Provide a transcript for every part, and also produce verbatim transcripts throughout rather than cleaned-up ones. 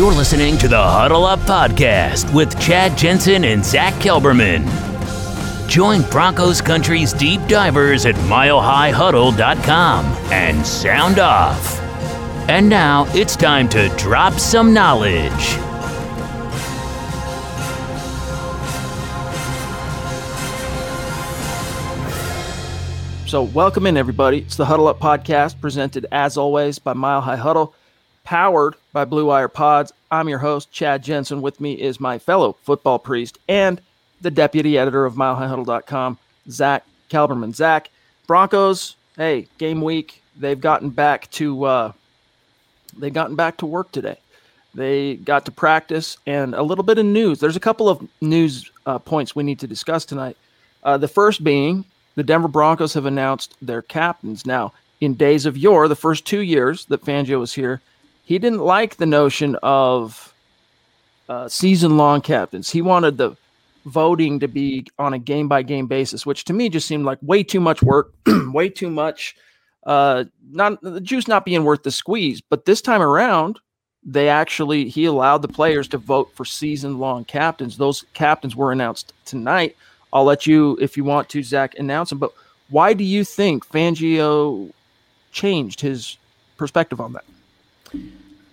You're listening to the Huddle Up Podcast with Chad Jensen and Zach Kelberman. Join Broncos Country's deep divers at mile high huddle dot com and sound off. And now it's time to drop some knowledge. So welcome in, everybody. It's the Huddle Up Podcast, presented as always by Mile High Huddle, powered by Blue Wire Pods. I'm your host, Chad Jensen. With me is my fellow football priest and the deputy editor of mile high huddle dot com, Zach Kelberman. Zach, Broncos, hey, game week. They've gotten back to uh, they've gotten back to work today. They got to practice and a little bit of news. There's a couple of news uh, points we need to discuss tonight. Uh, the first being, the Denver Broncos have announced their captains. Now, in days of yore, the first two years that Fangio was here, he didn't like the notion of uh, season-long captains. He wanted the voting to be on a game-by-game basis, which to me just seemed like way too much work, way too much. Uh, not the juice not being worth the squeeze. But this time around, they actually he allowed the players to vote for season-long captains. Those captains were announced tonight. I'll let you, if you want to, Zach, announce them. But why do you think Fangio changed his perspective on that?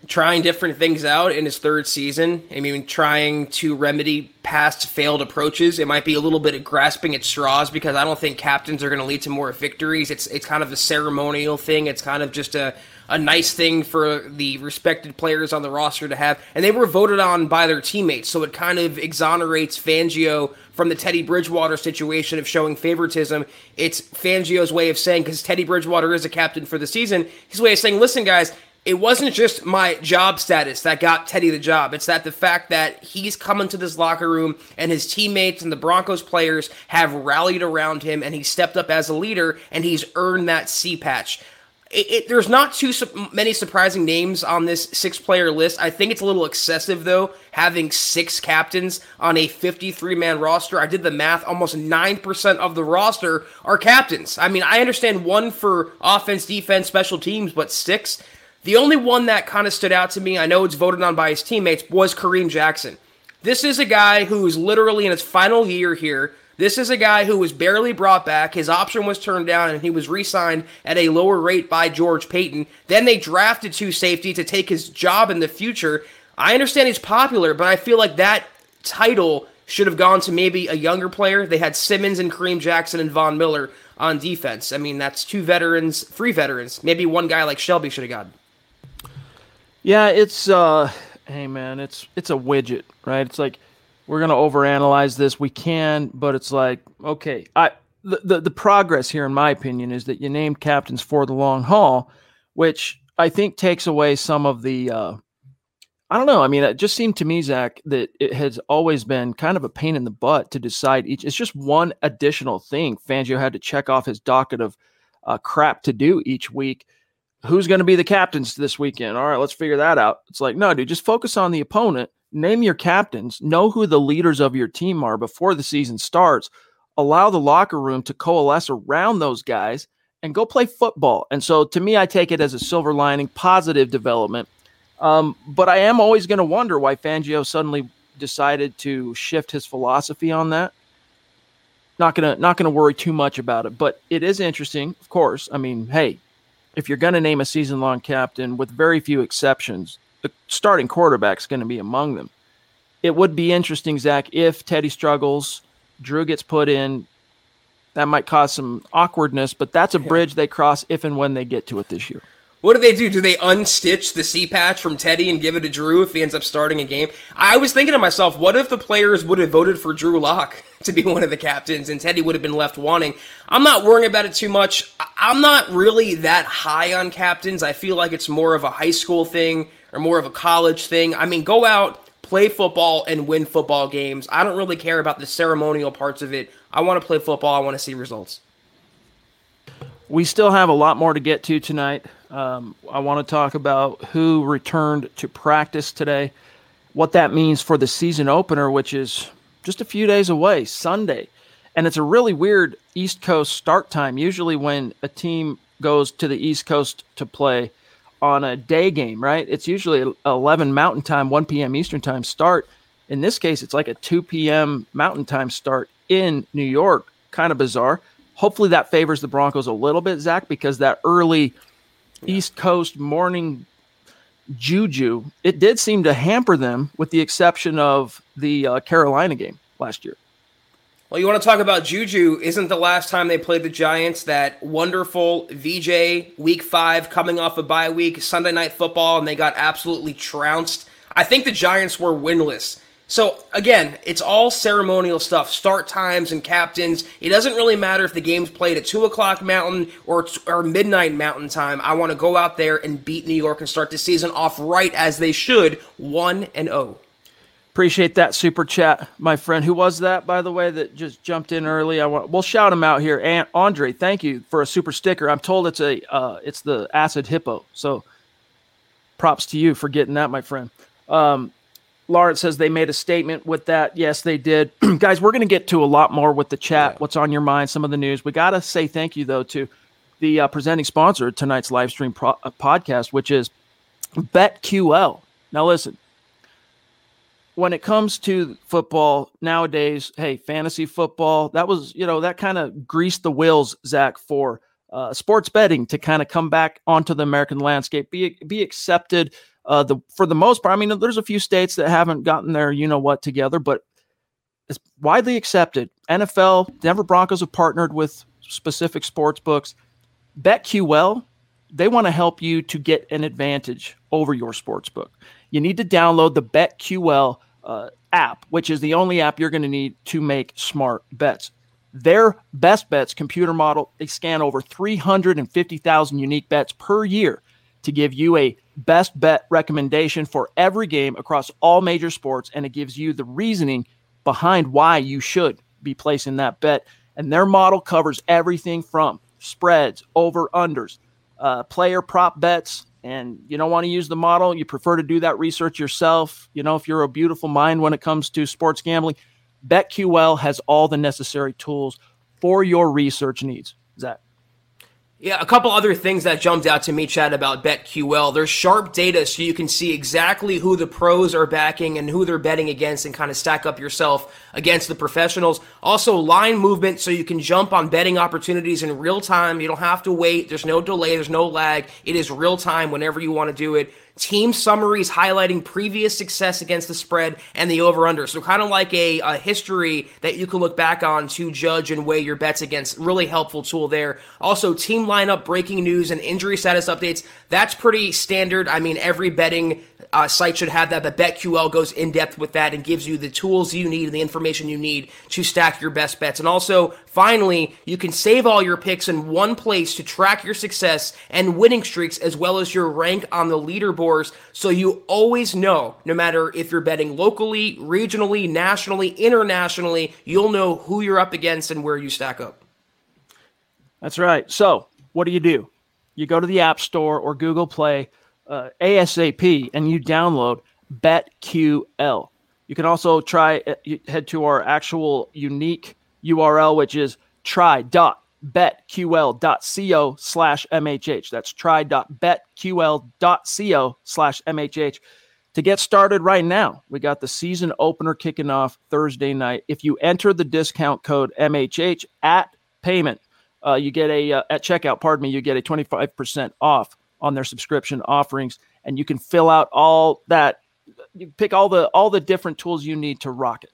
Trying different things out in his third season. I mean, trying to remedy past failed approaches. It might be a little bit of grasping at straws because I don't think captains are going to lead to more victories. It's it's kind of a ceremonial thing. It's kind of just a, a nice thing for the respected players on the roster to have. And they were voted on by their teammates, so it kind of exonerates Fangio from the Teddy Bridgewater situation of showing favoritism. It's Fangio's way of saying, because Teddy Bridgewater is a captain for the season, his way of saying, listen, guys, it wasn't just my job status that got Teddy the job. It's that the fact that he's come into this locker room and his teammates and the Broncos players have rallied around him and he stepped up as a leader and he's earned that C-patch. It, it, there's not too su- many surprising names on this six-player list. I think it's a little excessive, though, having six captains on a fifty-three man roster. I did the math. Almost nine percent of the roster are captains. I mean, I understand one for offense, defense, special teams, but six? The only one that kind of stood out to me, I know it's voted on by his teammates, was Kareem Jackson. This is a guy who is literally in his final year here. This is a guy who was barely brought back. His option was turned down, and he was re-signed at a lower rate by George Payton. Then they drafted two safety to take his job in the future. I understand he's popular, but I feel like that title should have gone to maybe a younger player. They had Simmons and Kareem Jackson and Von Miller on defense. I mean, that's two veterans, three veterans. Maybe one guy like Shelby should have gotten. Yeah, it's, uh, hey, man, it's it's a widget, right? It's like, we're going to overanalyze this. We can, but it's like, okay. I the, the the progress here, in my opinion, is that you named captains for the long haul, which I think takes away some of the, uh, I don't know. I mean, it just seemed to me, Zach, that it has always been kind of a pain in the butt to decide each. It's just one additional thing Fangio had to check off his docket of uh, crap to do each week. Who's going to be the captains this weekend? All right, let's figure that out. It's like, no, dude, just focus on the opponent. Name your captains, know who the leaders of your team are before the season starts, allow the locker room to coalesce around those guys and go play football. And so to me, I take it as a silver lining, positive development. Um, but I am always going to wonder why Fangio suddenly decided to shift his philosophy on that. Not going to, not going to worry too much about it, but it is interesting. Of course. I mean, hey, if you're going to name a season long captain with very few exceptions, the starting quarterback's going to be among them. It would be interesting, Zach, if Teddy struggles, Drew gets put in. That might cause some awkwardness, but that's a bridge they cross if and when they get to it this year. What do they do? Do they unstitch the C-patch from Teddy and give it to Drew if he ends up starting a game? I was thinking to myself, what if the players would have voted for Drew Locke to be one of the captains and Teddy would have been left wanting? I'm not worrying about it too much. I'm not really that high on captains. I feel like it's more of a high school thing or more of a college thing. I mean, go out, play football, and win football games. I don't really care about the ceremonial parts of it. I want to play football. I want to see results. We still have a lot more to get to tonight. Um, I want to talk about who returned to practice today, what that means for the season opener, which is just a few days away, Sunday. And it's a really weird East Coast start time. Usually when a team goes to the East Coast to play, on a day game, right? It's usually eleven Mountain Time, one p.m. Eastern Time start. In this case, it's like a two p.m. Mountain Time start in New York. Kind of bizarre. Hopefully that favors the Broncos a little bit, Zach, because that early yeah. East Coast morning juju, it did seem to hamper them with the exception of the uh, Carolina game last year. Well, you want to talk about juju? Isn't the last time they played the Giants that wonderful V J week five coming off a bye week, Sunday Night Football, and they got absolutely trounced? I think the Giants were winless. So, again, it's all ceremonial stuff, start times and captains. It doesn't really matter if the game's played at two o'clock Mountain or, or midnight Mountain Time. I want to go out there and beat New York and start the season off right as they should, one and oh. Appreciate that super chat, my friend. Who was that, by the way, that just jumped in early? I want we'll shout him out here. And Andre, thank you for a super sticker. I'm told it's a uh, it's the Acid Hippo. So props to you for getting that, my friend. Um, Lawrence says they made a statement with that. Yes, they did. Guys, we're going to get to a lot more with the chat, yeah. What's on your mind, some of the news. We got to say thank you, though, to the uh, presenting sponsor of tonight's live stream pro- uh, podcast, which is BetQL. Now, listen. When it comes to football nowadays, hey, fantasy football, that was, you know, that kind of greased the wheels, Zach, for uh, sports betting to kind of come back onto the American landscape, be be accepted uh, the for the most part. I mean, there's a few states that haven't gotten their you-know-what together, but it's widely accepted. N F L, Denver Broncos have partnered with specific sports books. BetQL, they want to help you to get an advantage over your sports book. You need to download the BetQL Uh, app, which is the only app you're going to need to make smart bets. Their best bets computer model, they scan over three hundred fifty thousand unique bets per year to give you a best bet recommendation for every game across all major sports, and it gives you the reasoning behind why you should be placing that bet. And their model covers everything from spreads, over-unders, uh, player prop bets. And you don't want to use the model. You prefer to do that research yourself. You know, if you're a beautiful mind when it comes to sports gambling, BetQL has all the necessary tools for your research needs. Zach. Yeah, a couple other things that jumped out to me, Chad, about BetQL. There's sharp data so you can see exactly who the pros are backing and who they're betting against and kind of stack up yourself against the professionals. Also, line movement so you can jump on betting opportunities in real time. You don't have to wait. There's no delay. There's no lag. It is real time whenever you want to do it. Team summaries highlighting previous success against the spread and the over-under. So kind of like a, a history that you can look back on to judge and weigh your bets against. Really helpful tool there. Also, team lineup, breaking news, and injury status updates. That's pretty standard. I mean, every betting uh, site should have that, but BetQL goes in-depth with that and gives you the tools you need and the information you need to stack your best bets. And also, finally, you can save all your picks in one place to track your success and winning streaks as well as your rank on the leaderboard. So you always know, no matter if you're betting locally, regionally, nationally, internationally, you'll know who you're up against and where you stack up. That's right. So what do you do? You go to the App Store or Google Play uh, ASAP and you download BetQL. You can also try uh, head to our actual unique U R L, which is try dot bet Q L dot co slash M H H. That's try dot bet Q L dot co slash M H H to get started right now. We got the season opener kicking off Thursday night. If you enter the discount code M H H at payment, uh, you get a, uh, at checkout, pardon me, you get a twenty-five percent off on their subscription offerings, and you can fill out all that. You pick all the, all the different tools you need to rock it.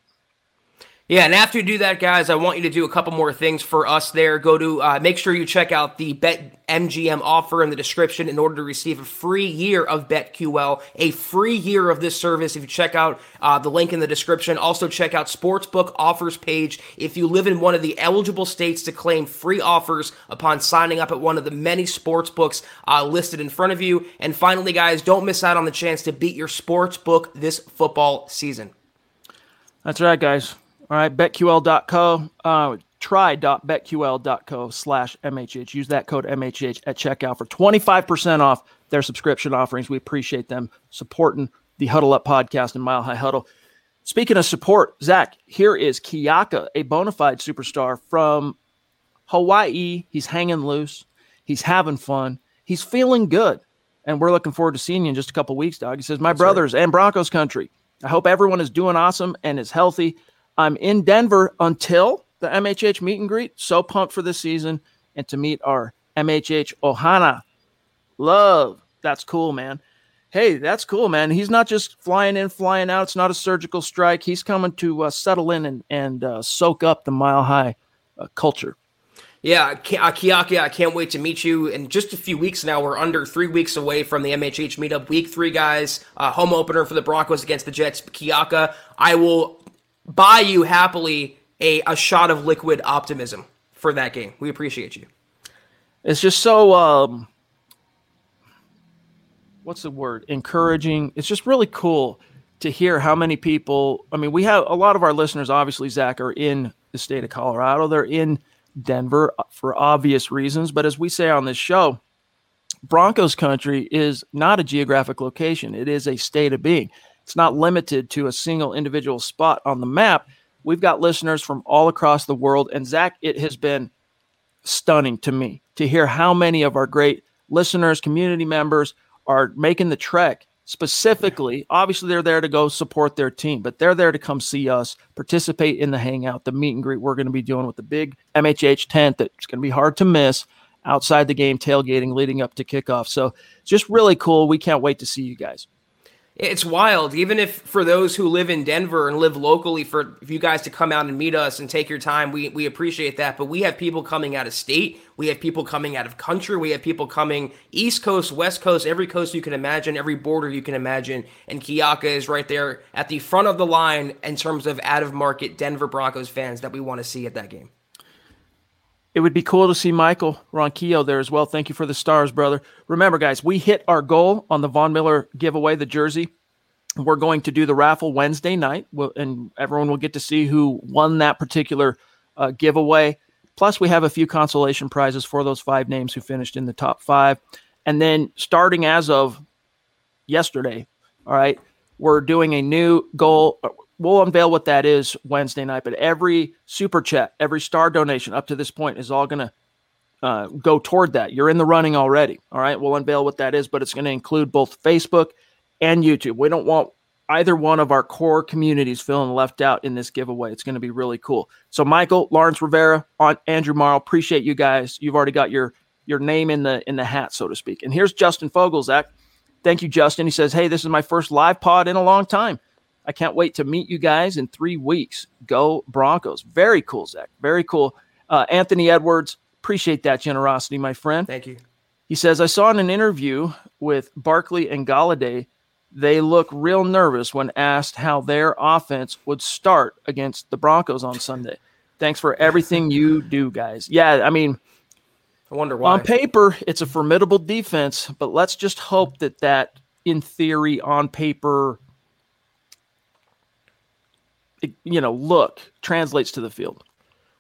Yeah, and after you do that, guys, I want you to do a couple more things for us there. Go to uh, make sure you check out the BetMGM offer in the description in order to receive a free year of BetQL, a free year of this service if you check out uh, the link in the description. Also, check out Sportsbook Offers page if you live in one of the eligible states to claim free offers upon signing up at one of the many sportsbooks uh, listed in front of you. And finally, guys, don't miss out on the chance to beat your sportsbook this football season. That's right, guys. All right, betql dot co, uh, try dot betql dot co slash M H H. Use that code M H H at checkout for twenty-five percent off their subscription offerings. We appreciate them supporting the Huddle Up podcast and Mile High Huddle. Speaking of support, Zach, here is Kiaka, a bona fide superstar from Hawaii. He's hanging loose. He's having fun. He's feeling good. and we're looking forward to seeing you in just a couple weeks, dog. He says, my That's brothers right. and Broncos country, I hope everyone is doing awesome and is healthy. I'm in Denver until the M H H meet and greet. So pumped for this season and to meet our M H H Ohana. Love. That's cool, man. Hey, that's cool, man. He's not just flying in, flying out. It's not a surgical strike. He's coming to uh, settle in and, and uh, soak up the Mile High uh, culture. Yeah, Kiaka, I can't wait to meet you in just a few weeks now. We're under three weeks away from the M H H meetup. Week three, guys, uh, home opener for the Broncos against the Jets. Kiaka, I will buy you happily a, a shot of liquid optimism for that game. We appreciate you. It's just so, um, what's the word? Encouraging. It's just really cool to hear how many people, I mean, we have a lot of our listeners, obviously, Zach, are in the state of Colorado. They're in Denver for obvious reasons, but as we say on this show, Broncos country is not a geographic location. It is a state of being. It's not limited to a single individual spot on the map. We've got listeners from all across the world, and Zach, it has been stunning to me to hear how many of our great listeners, community members are making the trek specifically. Obviously, they're there to go support their team, but they're there to come see us, participate in the hangout, the meet and greet we're going to be doing with the big M H H tent that's going to be hard to miss outside the game, tailgating leading up to kickoff. So it's just really cool. We can't wait to see you guys. It's wild. Even if for those who live in Denver and live locally, for you guys to come out and meet us and take your time, we we appreciate that. But we have people coming out of state. We have people coming out of country. We have people coming East Coast, West Coast, every coast you can imagine, every border you can imagine. And Kiaka is right there at the front of the line in terms of out-of-market Denver Broncos fans that we want to see at that game. It would be cool to see Michael Ronquillo there as well. Thank you for the stars, brother. Remember, guys, we hit our goal on the Von Miller giveaway, the jersey. We're going to do the raffle Wednesday night, we'll, and everyone will get to see who won that particular uh, giveaway. Plus, we have a few consolation prizes for those five names who finished in the top five. And then starting as of yesterday, all right, we're doing a new goal. We'll unveil what that is Wednesday night, but every super chat, every star donation up to this point is all going to uh, go toward that. You're in the running already. All right. We'll unveil what that is, but it's going to include both Facebook and YouTube. We don't want either one of our core communities feeling left out in this giveaway. It's going to be really cool. So Michael, Lawrence Rivera, Aunt Andrew Marl, appreciate you guys. You've already got your, your name in the, in the hat, so to speak. And here's Justin Fogel, Zach. Thank you, Justin. He says, hey, this is my first live pod in a long time. I can't wait to meet you guys in three weeks. Go Broncos. Very cool, Zach. Very cool. Uh, Anthony Edwards, appreciate that generosity, my friend. Thank you. He says, I saw in an interview with Barkley and Galladay, they look real nervous when asked how their offense would start against the Broncos on Sunday. Thanks for everything you do, guys. Yeah, I mean, I wonder why. On paper, it's a formidable defense, but let's just hope that that, in theory, on paper, you know, look, translates to the field.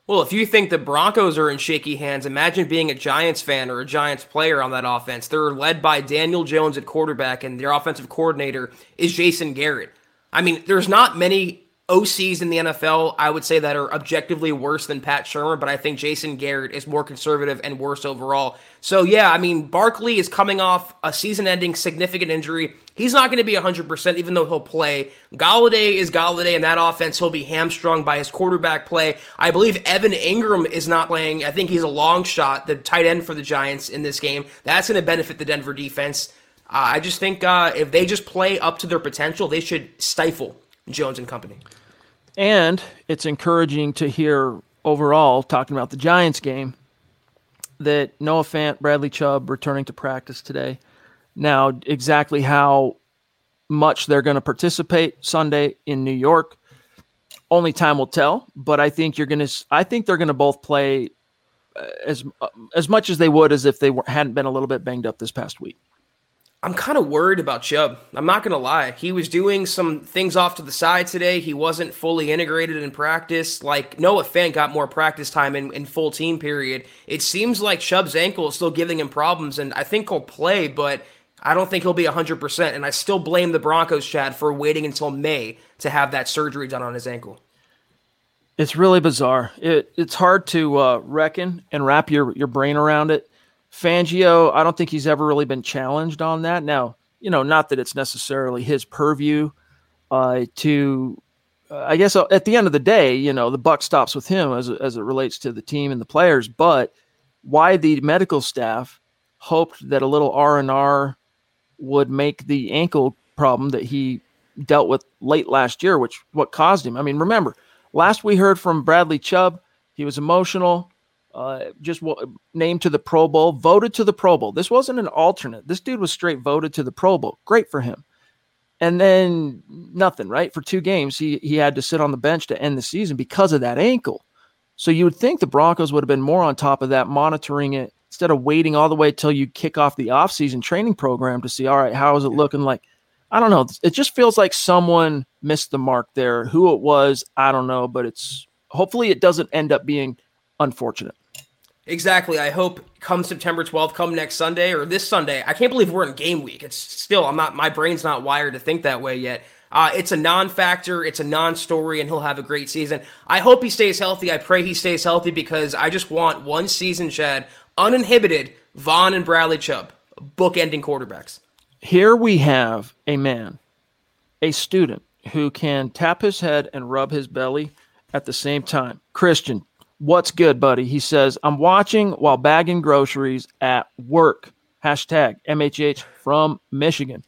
Well, if you think the Broncos are in shaky hands, imagine being a Giants fan or a Giants player on that offense. They're led by Daniel Jones at quarterback, and their offensive coordinator is Jason Garrett. I mean, there's not many O Cs in the N F L, I would say, that are objectively worse than Pat Shurmur, but I think Jason Garrett is more conservative and worse overall. So, yeah, I mean, Barkley is coming off a season-ending significant injury. He's not going to be one hundred percent, even though he'll play. Galladay is Galladay in that offense. He'll be hamstrung by his quarterback play. I believe Evan Ingram is not playing. I think he's a long shot, the tight end for the Giants in this game. That's going to benefit the Denver defense. Uh, I just think uh, if they just play up to their potential, they should stifle Jones and company. And it's encouraging to hear overall, talking about the Giants game, that Noah Fant, Bradley Chubb returning to practice today. Now, exactly how much they're going to participate Sunday in New York, only time will tell. But I think you're going to. I think they're going to both play as as much as they would as if they were, hadn't been a little bit banged up this past week. I'm kind of worried about Chubb. I'm not going to lie. He was doing some things off to the side today. He wasn't fully integrated in practice. Like, Noah Fant got more practice time in, in full team period. It seems like Chubb's ankle is still giving him problems, and I think he'll play, but I don't think he'll be one hundred percent, and I still blame the Broncos, Chad, for waiting until May to have that surgery done on his ankle. It's really bizarre. It, it's hard to uh, reckon and wrap your, your brain around it. Fangio, I don't think he's ever really been challenged on that. Now, you know, not that it's necessarily his purview uh, to, uh, I guess at the end of the day, you know, the buck stops with him as as it relates to the team and the players. But why the medical staff hoped that a little R and R would make the ankle problem that he dealt with late last year, which what caused him. I mean, remember, last we heard from Bradley Chubb, he was emotional. Uh, just w- named to the Pro Bowl, voted to the Pro Bowl. This wasn't an alternate. This dude was straight voted to the Pro Bowl. Great for him. And then nothing, right? For two games, he he had to sit on the bench to end the season because of that ankle. So you would think the Broncos would have been more on top of that, monitoring it, instead of waiting all the way till you kick off the offseason training program to see, all right, how is it looking like? I don't know. It just feels like someone missed the mark there. Who it was, I don't know, but it's hopefully it doesn't end up being unfortunate. Exactly. I hope come September twelfth, come next Sunday or this Sunday. I can't believe we're in game week. It's still, I'm not, my brain's not wired to think that way yet. Uh, it's a non-factor. It's a non-story, and he'll have a great season. I hope he stays healthy. I pray he stays healthy, because I just want one season, Chad, uninhibited, Von and Bradley Chubb, bookending quarterbacks. Here we have a man, a student who can tap his head and rub his belly at the same time. Christian, what's good, buddy? He says, I'm watching while bagging groceries at work. Hashtag M H H from Michigan.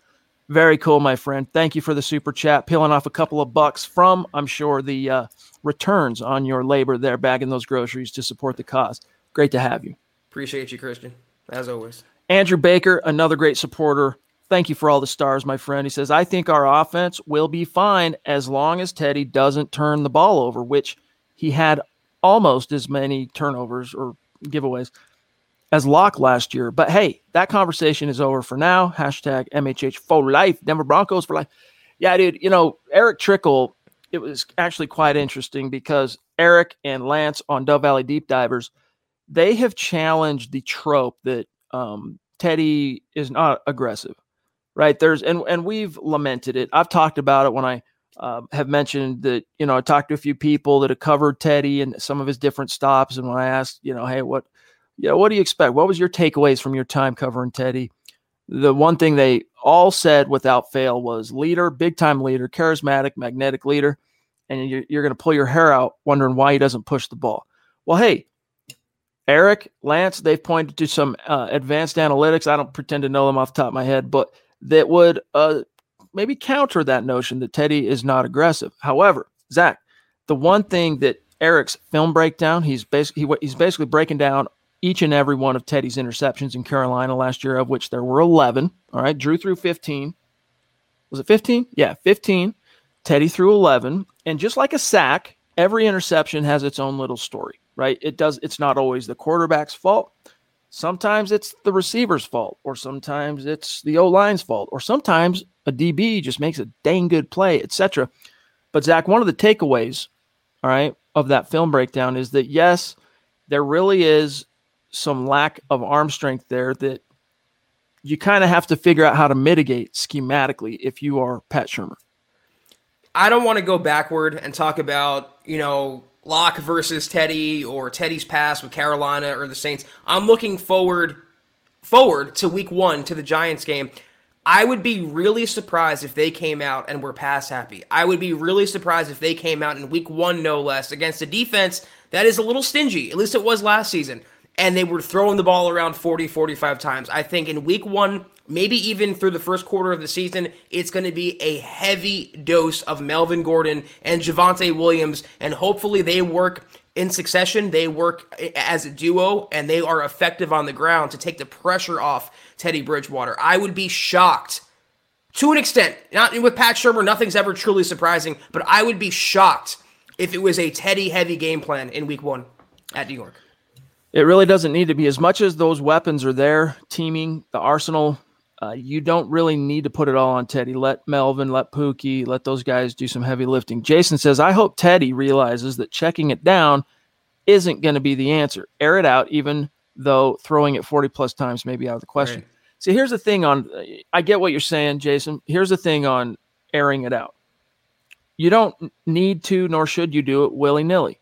Very cool, my friend. Thank you for the super chat. Peeling off a couple of bucks from, I'm sure, the uh, returns on your labor there, bagging those groceries to support the cause. Great to have you. Appreciate you, Christian, as always. Andrew Baker, another great supporter. Thank you for all the stars, my friend. He says, I think our offense will be fine as long as Teddy doesn't turn the ball over, which he had almost as many turnovers or giveaways as Locke last year. But hey, that conversation is over for now. Hashtag M H H for life, Denver Broncos for life. Yeah, dude, you know, Eric Trickle, it was actually quite interesting because Eric and Lance on Dove Valley Deep Divers, they have challenged the trope that um, Teddy is not aggressive, right? There's, and, and we've lamented it. I've talked about it when I, Uh, have mentioned that, you know, I talked to a few people that have covered Teddy and some of his different stops. And when I asked, you know, hey, what, you know, what do you expect? What was your takeaways from your time covering Teddy? The one thing they all said without fail was leader, big time leader, charismatic, magnetic leader. And you're, you're going to pull your hair out wondering why he doesn't push the ball. Well, hey, Eric, Lance, they've pointed to some uh, advanced analytics. I don't pretend to know them off the top of my head, but that would, uh, maybe counter that notion that Teddy is not aggressive. However, Zach, the one thing that Eric's film breakdown, he's basically, he, he's basically breaking down each and every one of Teddy's interceptions in Carolina last year, of which there were eleven. All right. Drew threw fifteen. Was it fifteen? Yeah. fifteen. Teddy threw eleven. And just like a sack, every interception has its own little story, right? It does. It's not always the quarterback's fault. Sometimes it's the receiver's fault, or sometimes it's the O-line's fault, or sometimes a D B just makes a dang good play, et cetera. But, Zach, one of the takeaways, all right, of that film breakdown is that, yes, there really is some lack of arm strength there that you kind of have to figure out how to mitigate schematically if you are Pat Shurmur. I don't want to go backward and talk about, you know, Locke versus Teddy or Teddy's pass with Carolina or the Saints. I'm looking forward forward to week one, to the Giants game. I would be really surprised if they came out and were pass happy. I would be really surprised if they came out in week one, no less, against a defense that is a little stingy, at least it was last season, and they were throwing the ball around forty, forty-five times. I think in week one, maybe even through the first quarter of the season, it's going to be a heavy dose of Melvin Gordon and Javonte Williams, and hopefully they work in succession, they work as a duo, and they are effective on the ground to take the pressure off Teddy Bridgewater. I would be shocked, to an extent, not with Pat Shurmur, nothing's ever truly surprising, but I would be shocked if it was a Teddy-heavy game plan in week one at New York. It really doesn't need to be. As much as those weapons are there, teaming, the arsenal, Uh, you don't really need to put it all on Teddy. Let Melvin, let Pookie, let those guys do some heavy lifting. Jason says, I hope Teddy realizes that checking it down isn't going to be the answer. Air it out, even though throwing it forty plus times may be out of the question. Right. See, here's the thing on, I get what you're saying, Jason. Here's the thing on airing it out. You don't need to, nor should you do it willy-nilly.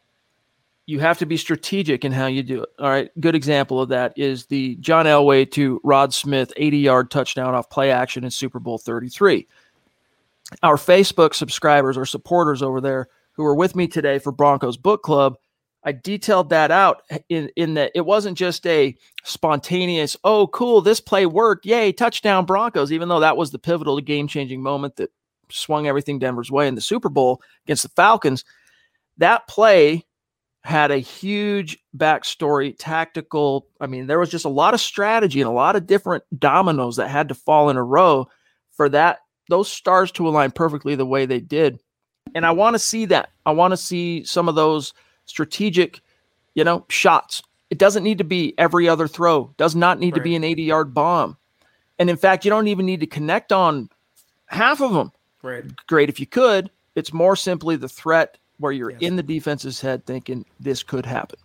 You have to be strategic in how you do it. All right. Good example of that is the John Elway to Rod Smith eighty-yard touchdown off play action in Super Bowl thirty-three. Our Facebook subscribers, our supporters over there who were with me today for Broncos Book Club, I detailed that out in, in that it wasn't just a spontaneous, oh, cool, this play worked, yay, touchdown Broncos, even though that was the pivotal game-changing moment that swung everything Denver's way in the Super Bowl against the Falcons. That play had a huge backstory, tactical. I mean, there was just a lot of strategy and a lot of different dominoes that had to fall in a row for that, those stars to align perfectly the way they did. And I want to see that. I want to see some of those strategic, you know, shots. It doesn't need to be every other throw. Does not need right. to be an eighty-yard bomb. And in fact, you don't even need to connect on half of them. Right. Great if you could. It's more simply the threat where you're yes. in the defense's head thinking this could happen.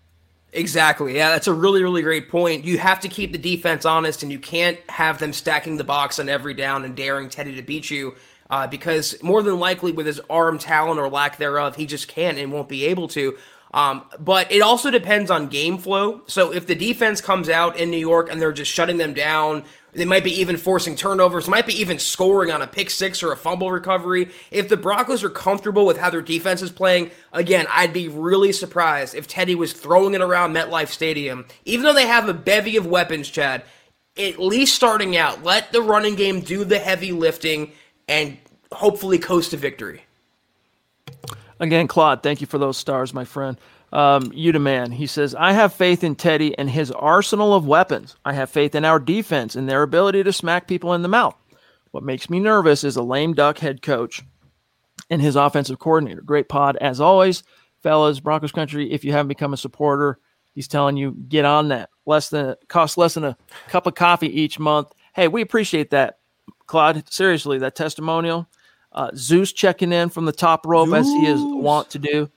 Exactly. Yeah, that's a really, really great point. You have to keep the defense honest, and you can't have them stacking the box on every down and daring Teddy to beat you uh, because more than likely with his arm talent or lack thereof, he just can't and won't be able to. Um, but it also depends on game flow. So if the defense comes out in New York and they're just shutting them down, they might be even forcing turnovers, might be even scoring on a pick six or a fumble recovery. If the Broncos are comfortable with how their defense is playing, again, I'd be really surprised if Teddy was throwing it around MetLife Stadium. Even though they have a bevy of weapons, Chad, at least starting out, let the running game do the heavy lifting and hopefully coast to victory. Again, Claude, thank you for those stars, my friend. Um, you to man. He says, I have faith in Teddy and his arsenal of weapons. I have faith in our defense and their ability to smack people in the mouth. What makes me nervous is a lame duck head coach and his offensive coordinator. Great pod as always, fellas. Broncos country. If you haven't become a supporter, he's telling you, get on that. Less than costs less than a cup of coffee each month. Hey, we appreciate that, Claude. Seriously, that testimonial. Uh, Zeus checking in from the top rope Zeus. As he is wont to do.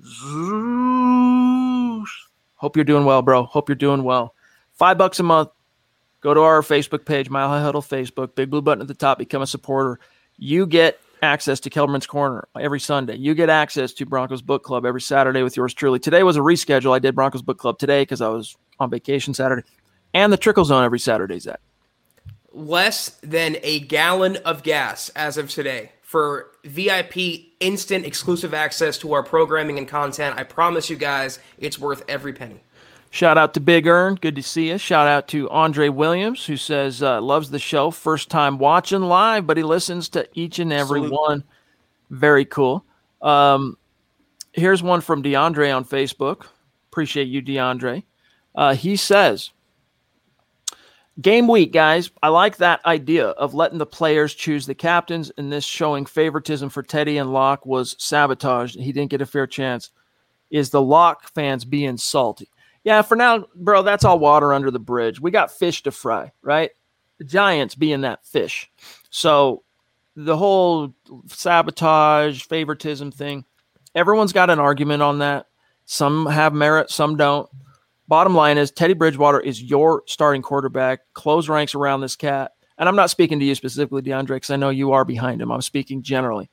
Zeus. Hope you're doing well, bro. Hope you're doing well. Five bucks a month. Go to our Facebook page, Mile High Huddle Facebook. Big blue button at the top. Become a supporter. You get access to Kelberman's Corner every Sunday. You get access to Broncos Book Club every Saturday with yours truly. Today was a reschedule. I did Broncos Book Club today because I was on vacation Saturday. And the Trickle Zone every Saturday, Zach. Less than a gallon of gas as of today for V I P instant exclusive access to our programming and content. I promise you guys it's worth every penny. Shout out to Big Earn. Good to see you. Shout out to Andre Williams, who says uh, loves the show. First time watching live, but he listens to each and every Absolutely. One. Very cool. Um, here's one from DeAndre on Facebook. Appreciate you, DeAndre. Uh, he says, game week, guys. I like that idea of letting the players choose the captains, and this showing favoritism for Teddy and Locke was sabotaged. He didn't get a fair chance. Is the Locke fans being salty? Yeah, for now, bro, that's all water under the bridge. We got fish to fry, right? The Giants being that fish. So the whole sabotage, favoritism thing, everyone's got an argument on that. Some have merit, some don't. Bottom line is Teddy Bridgewater is your starting quarterback. Close ranks around this cat. And I'm not speaking to you specifically, DeAndre, because I know you are behind him. I'm speaking generally.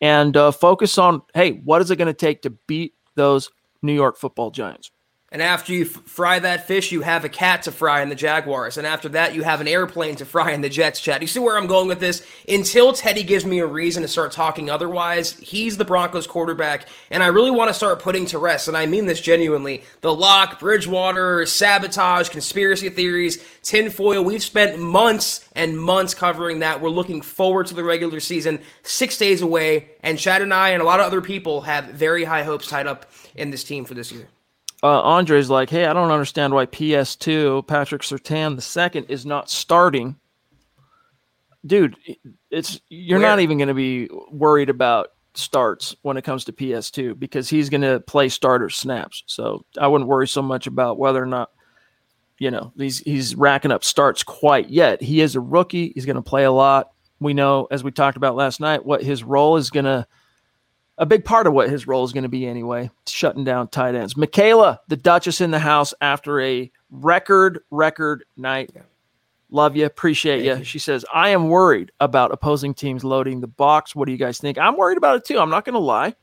And uh, focus on, hey, what is it going to take to beat those New York football Giants? And after you f- fry that fish, you have a cat to fry in the Jaguars. And after that, you have an airplane to fry in the Jets, Chad. You see where I'm going with this? Until Teddy gives me a reason to start talking otherwise, he's the Broncos quarterback. And I really want to start putting to rest, and I mean this genuinely, the Locke, Bridgewater, sabotage, conspiracy theories, tinfoil. We've spent months and months covering that. We're looking forward to the regular season, six days away. And Chad and I and a lot of other people have very high hopes tied up in this team for this year. Uh, Andre's like, hey, I don't understand why P S two, Patrick Surtain the second is not starting. Dude, it's you're Where? not even going to be worried about starts when it comes to P S two because he's going to play starter snaps. So I wouldn't worry so much about whether or not, you know, he's, he's racking up starts quite yet. He is a rookie. He's going to play a lot. We know, as we talked about last night, what his role is going to A big part of what his role is going to be anyway, shutting down tight ends. Michaela, the Duchess in the house after a record, record night. Love you. Appreciate you. you. She says, I am worried about opposing teams loading the box. What do you guys think? I'm worried about it too. I'm not going to lie.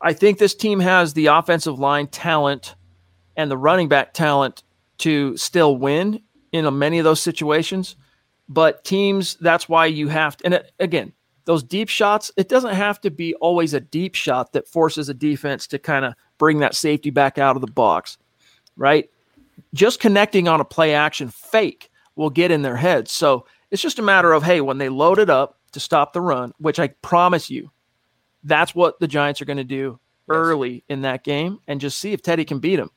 I think this team has the offensive line talent and the running back talent to still win in many of those situations. But teams, that's why you have to, and it, again, those deep shots, it doesn't have to be always a deep shot that forces a defense to kind of bring that safety back out of the box, right? Just connecting on a play action fake will get in their heads. So it's just a matter of, hey, when they load it up to stop the run, which I promise you, that's what the Giants are going to do early yes. in that game, and just see if Teddy can beat him.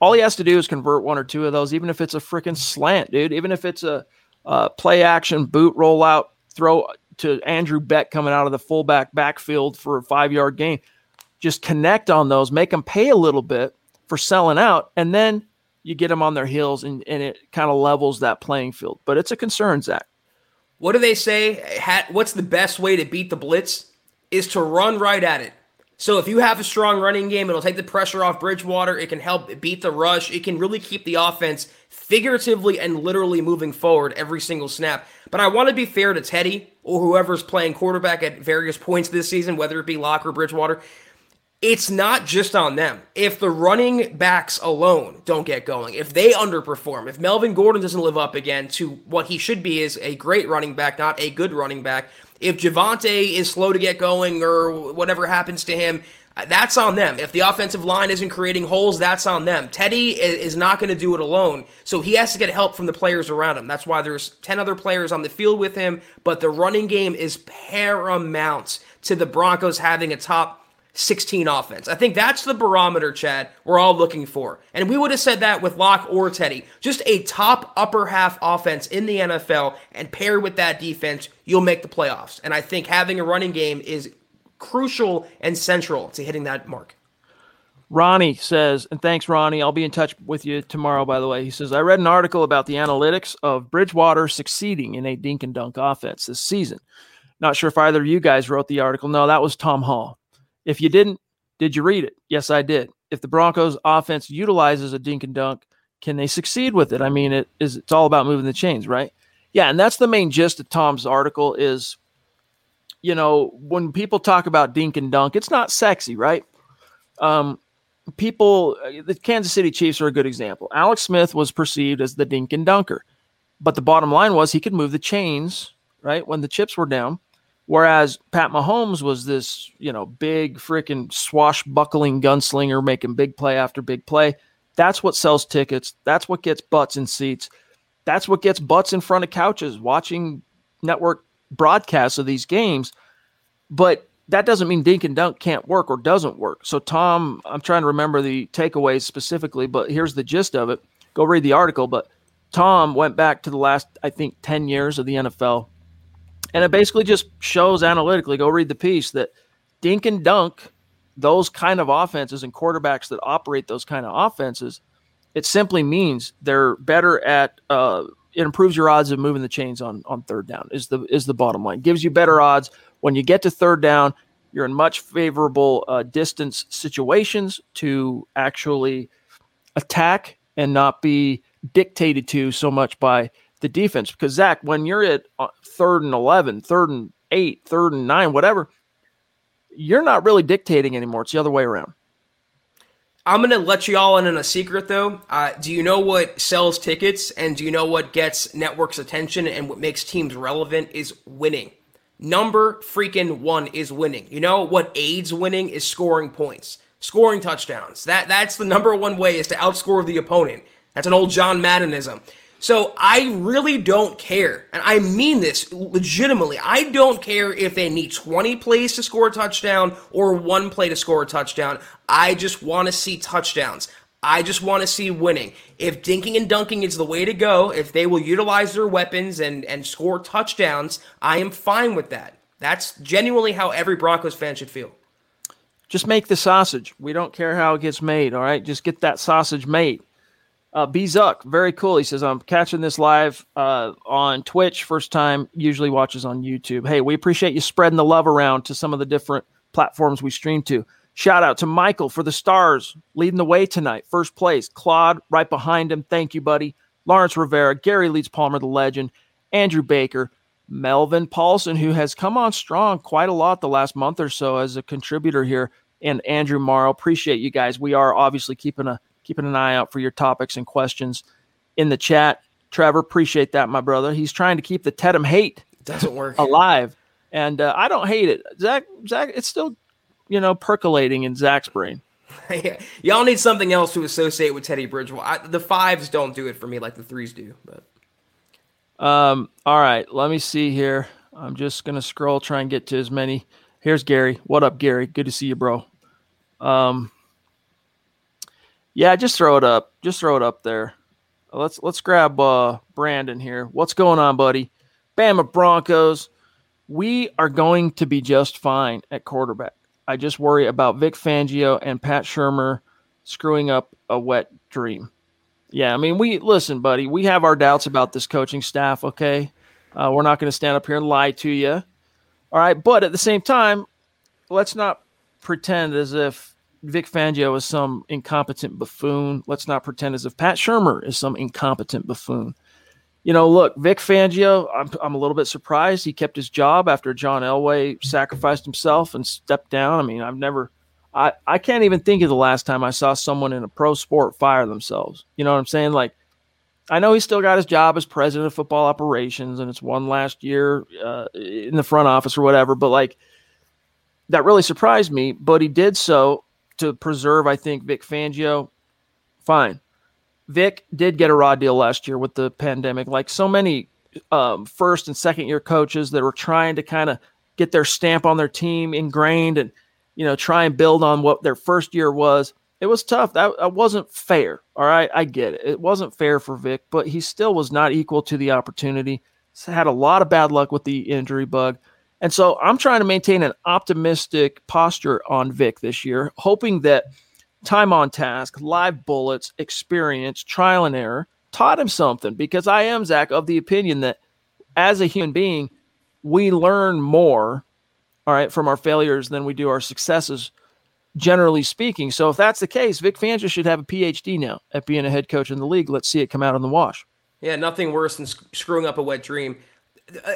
All he has to do is convert one or two of those, even if it's a freaking slant, dude, even if it's a uh, play action, boot, rollout, throw to Andrew Beck coming out of the fullback backfield for a five-yard gain. Just connect on those, make them pay a little bit for selling out, and then you get them on their heels, and, and it kind of levels that playing field. But it's a concern, Zach. What do they say? What's the best way to beat the blitz? Is to run right at it. So if you have a strong running game, it'll take the pressure off Bridgewater. It can help beat the rush. It can really keep the offense figuratively and literally moving forward every single snap. But I want to be fair to Teddy or whoever's playing quarterback at various points this season, whether it be Locke or Bridgewater. It's not just on them. If the running backs alone don't get going, if they underperform, if Melvin Gordon doesn't live up again to what he should be is a great running back, not a good running back, if Javonte is slow to get going or whatever happens to him, that's on them. If the offensive line isn't creating holes, that's on them. Teddy is not going to do it alone, so he has to get help from the players around him. That's why there's ten other players on the field with him, but the running game is paramount to the Broncos having a top sixteen offense. I think that's the barometer, Chad, we're all looking for. And we would have said that with Locke or Teddy. Just a top upper half offense in the N F L, and paired with that defense, you'll make the playoffs. And I think having a running game is crucial and central to hitting that mark. Ronnie says, and thanks, Ronnie. I'll be in touch with you tomorrow, by the way. He says, I read an article about the analytics of Bridgewater succeeding in a dink and dunk offense this season. Not sure if either of you guys wrote the article. No, that was Tom Hall. If you didn't, did you read it? Yes, I did. If the Broncos offense utilizes a dink and dunk, can they succeed with it? I mean, it is, it's all about moving the chains, right? Yeah, and that's the main gist of Tom's article is, you know, when people talk about dink and dunk, it's not sexy, right? Um, people, the Kansas City Chiefs are a good example. Alex Smith was perceived as the dink and dunker, but the bottom line was he could move the chains, right, when the chips were down. Whereas Pat Mahomes was this, you know, big freaking swashbuckling gunslinger making big play after big play. That's what sells tickets. That's what gets butts in seats. That's what gets butts in front of couches watching network broadcasts of these games. But that doesn't mean dink and dunk can't work or doesn't work. So, Tom, I'm trying to remember the takeaways specifically, but here's the gist of it. Go read the article. But Tom went back to the last, I think, ten years of the N F L. And it basically just shows analytically, go read the piece, that dink and dunk, those kind of offenses and quarterbacks that operate those kind of offenses, it simply means they're better at uh, – it improves your odds of moving the chains on on third down is the is the bottom line. It gives you better odds. When you get to third down, you're in much favorable uh, distance situations to actually attack and not be dictated to so much by – the defense, because Zach, when you're at third and eleven, third and eight, third and nine, whatever, you're not really dictating anymore. It's the other way around. I'm going to let you all in on a secret, though. Uh, do you know what sells tickets and do you know what gets networks' attention and what makes teams relevant is winning? Number freaking one is winning. You know what aids winning is scoring points, scoring touchdowns. That That's the number one way is to outscore the opponent. That's an old John Maddenism. So I really don't care, and I mean this legitimately. I don't care if they need twenty plays to score a touchdown or one play to score a touchdown. I just want to see touchdowns. I just want to see winning. If dinking and dunking is the way to go, if they will utilize their weapons and, and score touchdowns, I am fine with that. That's genuinely how every Broncos fan should feel. Just make the sausage. We don't care how it gets made, all right? Just get that sausage made. Uh, B. Zuck, very cool. He says, I'm catching this live uh, on Twitch. First time, usually watches on YouTube. Hey, we appreciate you spreading the love around to some of the different platforms we stream to. Shout out to Michael for the stars, leading the way tonight. First place, Claude right behind him. Thank you, buddy. Lawrence Rivera, Gary Leeds Palmer, the legend, Andrew Baker, Melvin Paulson, who has come on strong quite a lot the last month or so as a contributor here. and Andrew Morrow. Appreciate you guys. We are obviously keeping a keeping an eye out for your topics and questions in the chat. Trevor, appreciate that, my brother. He's trying to keep the Tedham hate doesn't work alive, and uh, I don't hate it. Zach, Zach, it's still, you know, percolating in Zach's brain. Yeah. Y'all need something else to associate with Teddy Bridgewater. I, the fives don't do it for me like the threes do. But um, all right, let me see here. I'm just gonna scroll, try and get to as many. Here's Gary. What up, Gary? Good to see you, bro. Um, yeah, just throw it up. Just throw it up there. Let's let's grab uh, Brandon here. What's going on, buddy? Bama Broncos. We are going to be just fine at quarterback. I just worry about Vic Fangio and Pat Shurmur screwing up a wet dream. Yeah, I mean, we listen, buddy. We have our doubts about this coaching staff, okay? Uh, we're not going to stand up here and lie to you. All right, but at the same time, let's not pretend as if Vic Fangio is some incompetent buffoon. Let's not pretend as if Pat Shurmur is some incompetent buffoon. You know, look, Vic Fangio, I'm, I'm a little bit surprised he kept his job after John Elway sacrificed himself and stepped down. I mean, I've never I, – I can't even think of the last time I saw someone in a pro sport fire themselves. You know what I'm saying? Like, I know he still got his job as president of football operations, and it's one last year uh, in the front office or whatever, but, like, that really surprised me. But he did so to preserve, I think, Vic Fangio. Fine. Vic did get a raw deal last year with the pandemic. Like so many um, first and second year coaches that were trying to kind of get their stamp on their team ingrained and, you know, try and build on what their first year was. It was tough. That, that wasn't fair. All right. I get it. It wasn't fair for Vic, but he still was not equal to the opportunity. He's had a lot of bad luck with the injury bug. And so I'm trying to maintain an optimistic posture on Vic this year, hoping that time on task, live bullets, experience, trial and error, taught him something. Because I am, Zach, of the opinion that as a human being, we learn more, all right, from our failures than we do our successes, generally speaking. So if that's the case, Vic Fangio should have a P H D now at being a head coach in the league. Let's see it come out in the wash. Yeah, nothing worse than sc- screwing up a wet dream.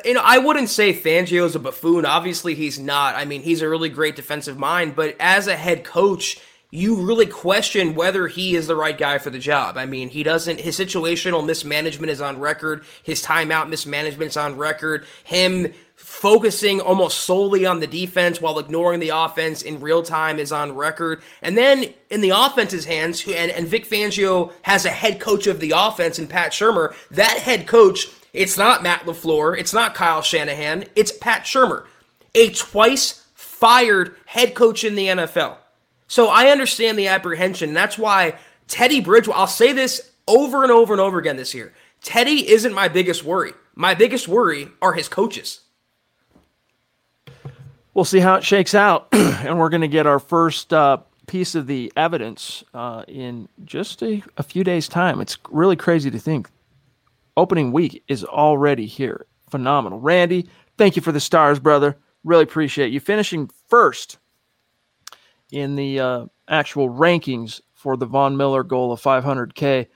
You know, I wouldn't say Fangio's a buffoon. Obviously, he's not. I mean, he's a really great defensive mind, but as a head coach, you really question whether he is the right guy for the job. I mean, he doesn't, his situational mismanagement is on record. His timeout mismanagement is on record. Him focusing almost solely on the defense while ignoring the offense in real time is on record. And then in the offense's hands, and, and Vic Fangio has a head coach of the offense in Pat Shurmur. That head coach, it's not Matt LaFleur. It's not Kyle Shanahan. It's Pat Shurmur, a twice fired head coach in the N F L. So I understand the apprehension. That's why Teddy Bridgewater, I'll say this over and over and over again this year. Teddy isn't my biggest worry. My biggest worry are his coaches. We'll see how it shakes out. And we're going to get our first uh, piece of the evidence uh, in just a, a few days' time. It's really crazy to think. Opening week is already here. Phenomenal. Randy, thank you for the stars, brother. Really appreciate you. Finishing first in the uh, actual rankings for the Von Miller goal of five hundred K.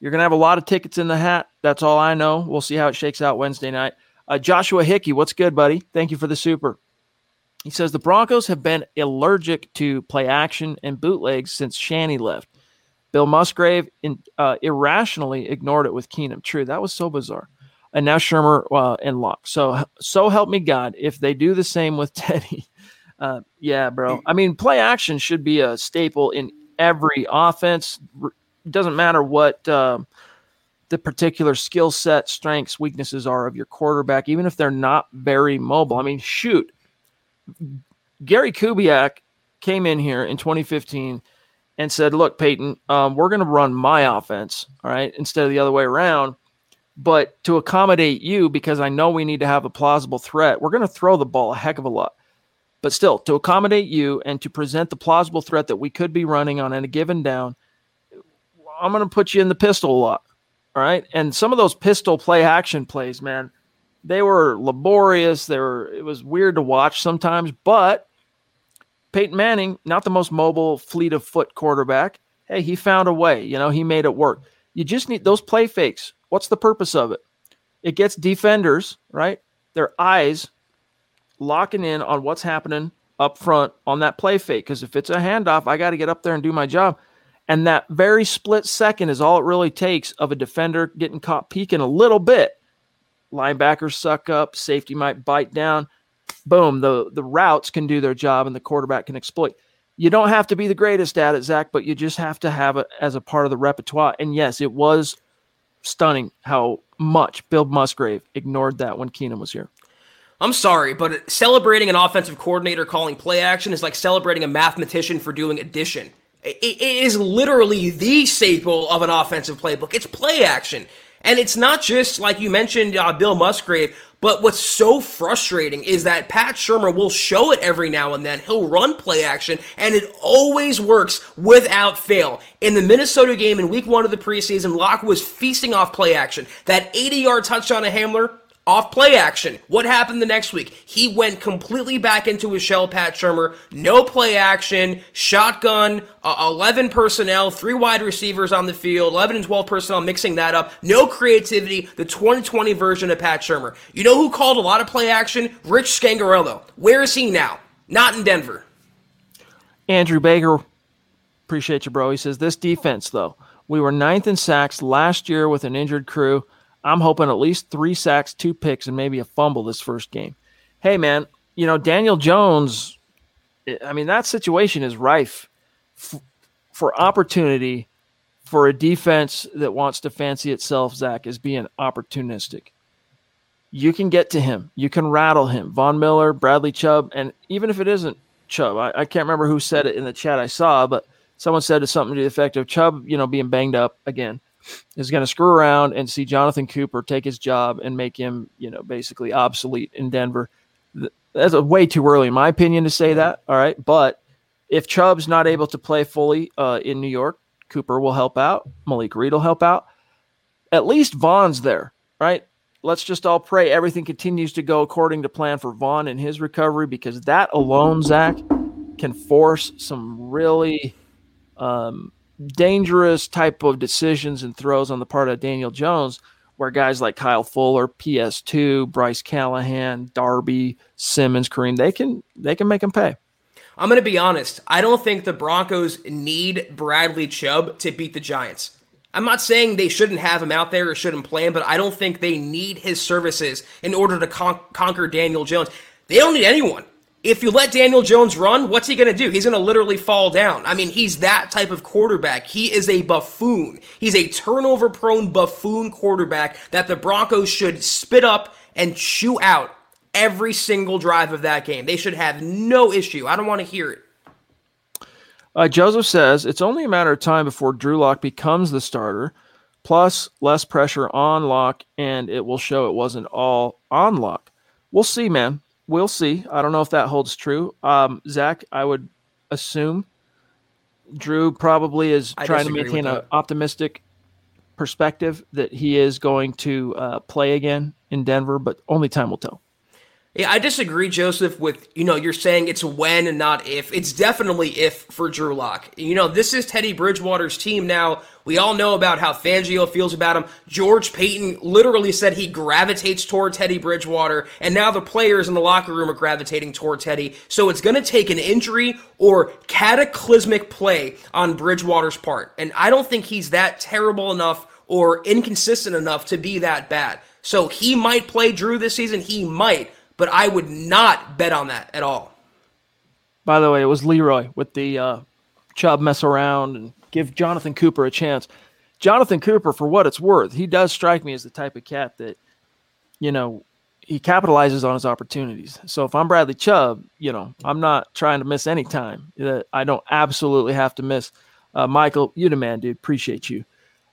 You're going to have a lot of tickets in the hat. That's all I know. We'll see how it shakes out Wednesday night. Uh, Joshua Hickey, what's good, buddy? Thank you for the super. He says, the Broncos have been allergic to play action and bootlegs since Shanny left. Bill Musgrave in, uh, irrationally ignored it with Keenum. True, that was so bizarre. And now Shurmur uh, and Locke. So, so help me God if they do the same with Teddy. Uh, yeah, bro. I mean, play action should be a staple in every offense. It doesn't matter what um, the particular skill set, strengths, weaknesses are of your quarterback, even if they're not very mobile. I mean, shoot. Gary Kubiak came in here in twenty fifteen and said, look, Peyton, um, we're going to run my offense, all right, instead of the other way around. But to accommodate you, because I know we need to have a plausible threat, we're going to throw the ball a heck of a lot. But still, to accommodate you and to present the plausible threat that we could be running on any given down, I'm going to put you in the pistol a lot, all right? And some of those pistol play action plays, man, they were laborious. They were, it was weird to watch sometimes. But Peyton Manning, not the most mobile, fleet of foot quarterback, hey, he found a way. You know, he made it work. You just need those play fakes. What's the purpose of it? It gets defenders, right, their eyes locking in on what's happening up front on that play fake, because if it's a handoff, I got to get up there and do my job. And that very split second is all it really takes of a defender getting caught peeking a little bit. Linebackers suck up, safety might bite down. Boom, the, the routes can do their job and the quarterback can exploit. You don't have to be the greatest at it, Zach, but you just have to have it as a part of the repertoire. And yes, it was stunning how much Bill Musgrave ignored that when Keenum was here. I'm sorry, but celebrating an offensive coordinator calling play action is like celebrating a mathematician for doing addition. It is literally the staple of an offensive playbook. It's play action. And it's not just, like you mentioned, uh, Bill Musgrave, but what's so frustrating is that Pat Shurmur will show it every now and then. He'll run play action, and it always works without fail. In the Minnesota game in week one of the preseason, Locke was feasting off play action. That eighty-yard touchdown to Hamler, off play action. What happened the next week? He went completely back into his shell, Pat Shurmur. No play action, shotgun, uh, eleven personnel, three wide receivers on the field, eleven and twelve personnel, mixing that up. No creativity, the twenty twenty version of Pat Shurmur. You know who called a lot of play action? Rich Scangarello. Where is he now? Not in Denver. Andrew Baker, appreciate you, bro. He says, this defense, though, we were ninth in sacks last year with an injured crew. I'm hoping at least three sacks, two picks, and maybe a fumble this first game. Hey, man, you know, Daniel Jones, I mean, that situation is rife f- for opportunity for a defense that wants to fancy itself, Zach, as being opportunistic. You can get to him. You can rattle him. Von Miller, Bradley Chubb, and even if it isn't Chubb, I, I can't remember who said it in the chat I saw, but someone said it's something to the effect of Chubb, you know, being banged up again, is going to screw around and see Jonathan Cooper take his job and make him, you know, basically obsolete in Denver. That's way too early, in my opinion, to say that. All right. But if Chubb's not able to play fully uh, in New York, Cooper will help out. Malik Reed will help out. At least Vaughn's there, right? Let's just all pray everything continues to go according to plan for Vaughn and his recovery, because that alone, Zach, can force some really um, – dangerous type of decisions and throws on the part of Daniel Jones, where guys like Kyle Fuller, P S two, Bryce Callahan, Darby, Simmons, Kareem, they can they can make them pay. I'm going to be honest. I don't think the Broncos need Bradley Chubb to beat the Giants. I'm not saying they shouldn't have him out there or shouldn't play him, but I don't think they need his services in order to con- conquer Daniel Jones. They don't need anyone. If you let Daniel Jones run, what's he going to do? He's going to literally fall down. I mean, he's that type of quarterback. He is a buffoon. He's a turnover-prone buffoon quarterback that the Broncos should spit up and chew out every single drive of that game. They should have no issue. I don't want to hear it. Uh, Joseph says, it's only a matter of time before Drew Locke becomes the starter, plus less pressure on Locke, and it will show it wasn't all on Locke. We'll see, man. We'll see. I don't know if that holds true. Um, Zach, I would assume Drew probably is I trying to maintain an optimistic perspective that he is going to uh, play again in Denver, but only time will tell. Yeah, I disagree, Joseph, with, you know, you're saying it's when and not if. It's definitely if for Drew Locke. You know, this is Teddy Bridgewater's team now. We all know about how Fangio feels about him. George Payton literally said he gravitates toward Teddy Bridgewater, and now the players in the locker room are gravitating toward Teddy. So it's going to take an injury or cataclysmic play on Bridgewater's part. And I don't think he's that terrible enough or inconsistent enough to be that bad. So he might play Drew this season. He might. But I would not bet on that at all. By the way, it was Leroy with the uh, Chubb mess around and give Jonathan Cooper a chance. Jonathan Cooper, for what it's worth, he does strike me as the type of cat that, you know, he capitalizes on his opportunities. So if I'm Bradley Chubb, you know, I'm not trying to miss any time that I don't absolutely have to miss. Uh, Michael, you the man, dude. Appreciate you.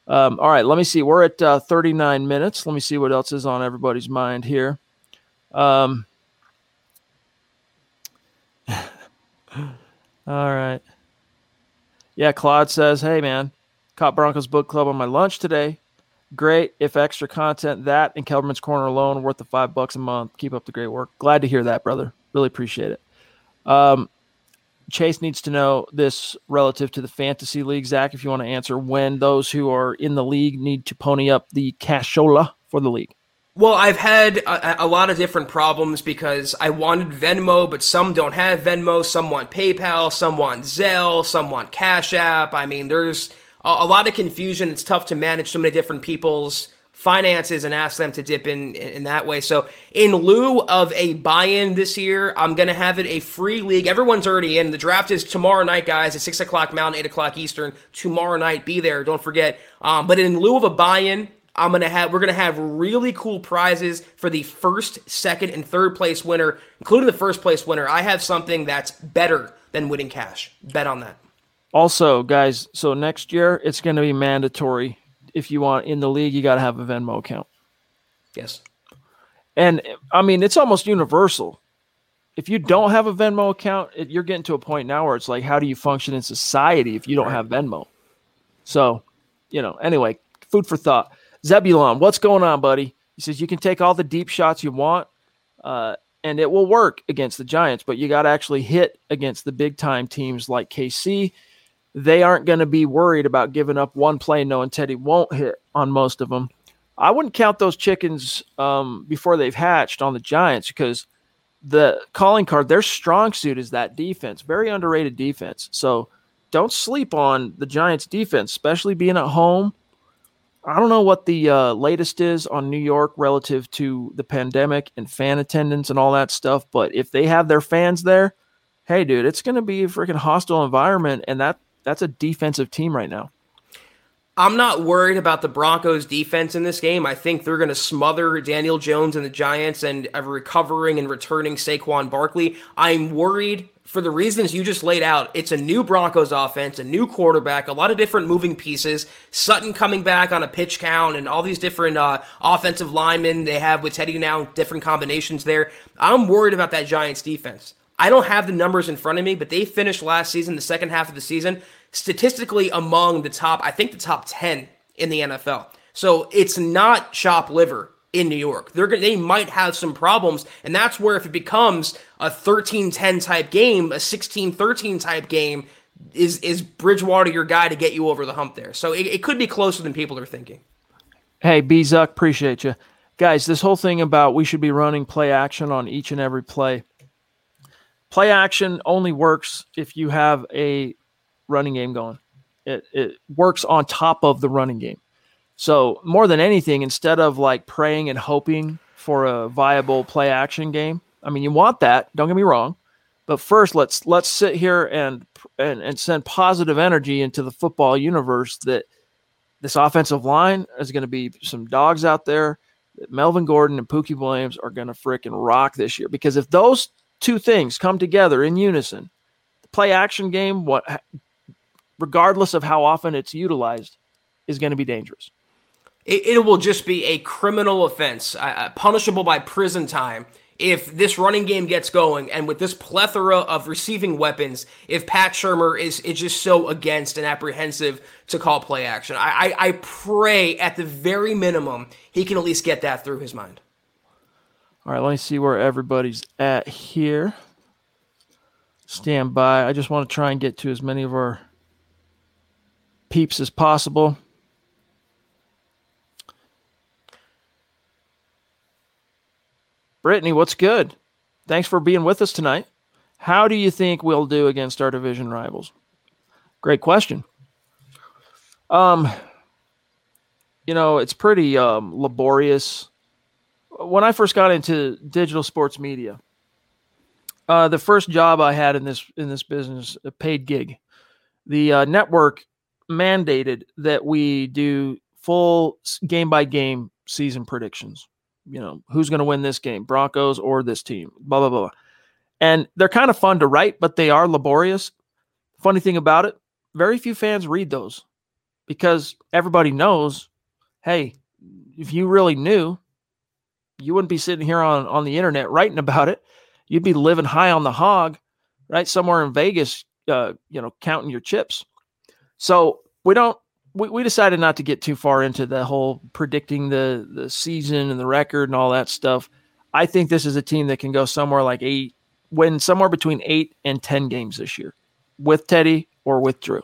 Um, all right, let me see. We're at uh, thirty-nine minutes. Let me see what else is on everybody's mind here. Um, all right. Yeah. Claude says, hey man, caught Broncos book club on my lunch today. Great. If extra content, that and Kelberman's corner alone worth the five bucks a month. Keep up the great work. Glad to hear that, brother. Really appreciate it. Um, Chase needs to know this relative to the fantasy league. Zach, if you want to answer when those who are in the league need to pony up the cashola for the league. Well, I've had a, a lot of different problems because I wanted Venmo, but some don't have Venmo. Some want PayPal, some want Zelle, some want Cash App. I mean, there's a, a lot of confusion. It's tough to manage so many different people's finances and ask them to dip in, in in that way. So in lieu of a buy-in this year, I'm going to have it a free league. Everyone's already in. The draft is tomorrow night, guys, at six o'clock Mountain, eight o'clock Eastern. Tomorrow night, be there. Don't forget. Um, but in lieu of a buy-in, I'm gonna have we're gonna have really cool prizes for the first, second, and third place winner, including the first place winner. I have something that's better than winning cash. Bet on that. Also, guys, so next year it's gonna be mandatory. If you want in the league, you gotta have a Venmo account. Yes. And I mean, it's almost universal. If you don't have a Venmo account, it, you're getting to a point now where it's like, how do you function in society if you don't have Venmo? So, you know, anyway, food for thought. Zebulon, what's going on, buddy? He says, you can take all the deep shots you want, uh, and it will work against the Giants, but you got to actually hit against the big-time teams like K C. They aren't going to be worried about giving up one play knowing Teddy won't hit on most of them. I wouldn't count those chickens um, before they've hatched on the Giants because the calling card, their strong suit is that defense, very underrated defense. So don't sleep on the Giants' defense, especially being at home. I don't know what the uh, latest is on New York relative to the pandemic and fan attendance and all that stuff, but if they have their fans there, hey, dude, it's going to be a freaking hostile environment, and that that's a defensive team right now. I'm not worried about the Broncos' defense in this game. I think they're going to smother Daniel Jones and the Giants and a recovering and returning Saquon Barkley. I'm worried for the reasons you just laid out. It's a new Broncos offense, a new quarterback, a lot of different moving pieces. Sutton coming back on a pitch count and all these different uh, offensive linemen they have with Teddy now, different combinations there. I'm worried about that Giants defense. I don't have the numbers in front of me, but they finished last season, the second half of the season, statistically among the top, I think the top ten in the N F L. So it's not chop liver in New York. They're gonna, they might have some problems, and that's where if it becomes a thirteen ten type game, a sixteen thirteen type game, is is Bridgewater your guy to get you over the hump there? So it, it could be closer than people are thinking. Hey, B-Zuck, appreciate you. Guys, this whole thing about we should be running play action on each and every play. Play action only works if you have a running game going. It it works on top of the running game. So more than anything, instead of like praying and hoping for a viable play action game, I mean, you want that, don't get me wrong, but first let's let's sit here and and, and send positive energy into the football universe that this offensive line is going to be some dogs out there, that Melvin Gordon and Pookie Williams are going to freaking rock this year. Because if those two things come together in unison, the play action game, what regardless of how often it's utilized, is going to be dangerous. It, it will just be a criminal offense, uh, punishable by prison time, if this running game gets going, and with this plethora of receiving weapons, if Pat Shurmur is, is just so against and apprehensive to call play action. I, I, I pray at the very minimum he can at least get that through his mind. All right, let me see where everybody's at here. Stand by. I just want to try and get to as many of our peeps as possible. Brittany, what's good? Thanks for being with us tonight. How do you think we'll do against our division rivals? Great question. Um, you know, it's pretty um, laborious. When I first got into digital sports media, uh, the first job I had in this in this business, a paid gig, the uh, network mandated that we do full game-by-game season predictions. You know, who's going to win this game, Broncos or this team, blah, blah, blah. And they're kind of fun to write, but they are laborious. Funny thing about it, very few fans read those because everybody knows, hey, if you really knew, you wouldn't be sitting here on, on the internet writing about it. You'd be living high on the hog, right? Somewhere in Vegas, uh, you know, counting your chips. So we don't, We we decided not to get too far into the whole predicting the, the season and the record and all that stuff. I think this is a team that can go somewhere like eight, win somewhere between eight and ten games this year with Teddy or with Drew.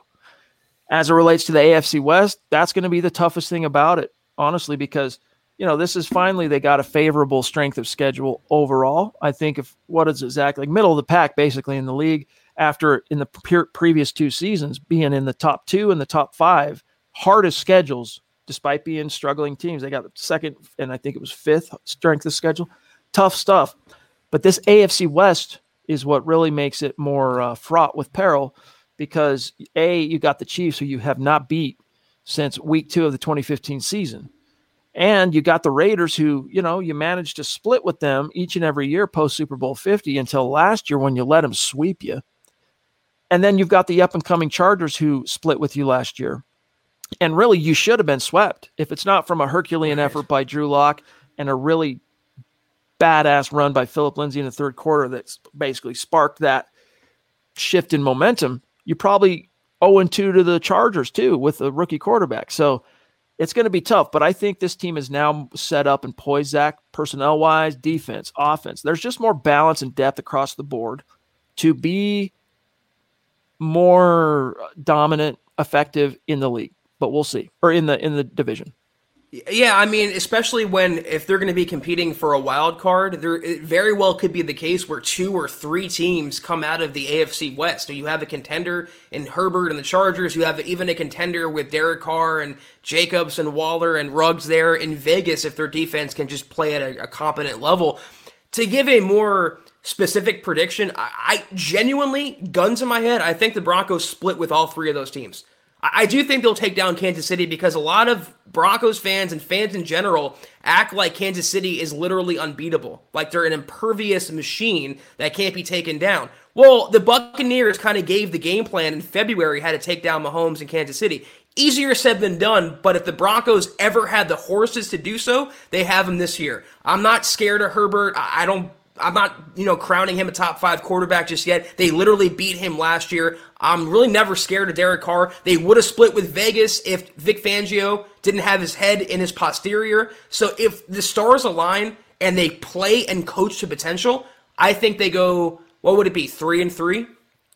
As it relates to the A F C West, that's going to be the toughest thing about it, honestly, because you know, this is finally, they got a favorable strength of schedule overall. I think if what is it, Zach, like middle of the pack, basically in the league after in the pre- previous two seasons, being in the top two and the top five hardest schedules, despite being struggling teams. They got the second, and I think it was fifth strength of schedule, tough stuff. But this A F C West is what really makes it more uh, fraught with peril because A, you got the Chiefs who you have not beat since week two of the twenty fifteen season. And you got the Raiders who, you know, you managed to split with them each and every year post Super Bowl fifty until last year when you let them sweep you. And then you've got the up and coming Chargers who split with you last year. And really you should have been swept if it's not from a Herculean effort by Drew Locke and a really badass run by Philip Lindsay in the third quarter that basically sparked that shift in momentum. You probably oh and two to the Chargers too with a rookie quarterback. So it's going to be tough, but I think this team is now set up and poised, Zach, personnel-wise, defense, offense. There's just more balance and depth across the board to be more dominant, effective in the league. But we'll see, or in the in the division. Yeah, I mean, especially when if they're going to be competing for a wild card, there it very well could be the case where two or three teams come out of the A F C West. So you have a contender in Herbert and the Chargers. You have even a contender with Derek Carr and Jacobs and Waller and Ruggs there in Vegas if their defense can just play at a, a competent level. To give a more specific prediction, I, I genuinely, guns in my head, I think the Broncos split with all three of those teams. I do think they'll take down Kansas City because a lot of Broncos fans and fans in general act like Kansas City is literally unbeatable, like they're an impervious machine that can't be taken down. Well, the Buccaneers kind of gave the game plan in February how to take down Mahomes in Kansas City. Easier said than done, but if the Broncos ever had the horses to do so, they have them this year. I'm not scared of Herbert. I don't. I'm not, you know, crowning him a top five quarterback just yet. They literally beat him last year. I'm really never scared of Derek Carr. They would have split with Vegas if Vic Fangio didn't have his head in his posterior. So if the stars align and they play and coach to potential, I think they go, what would it be, three and three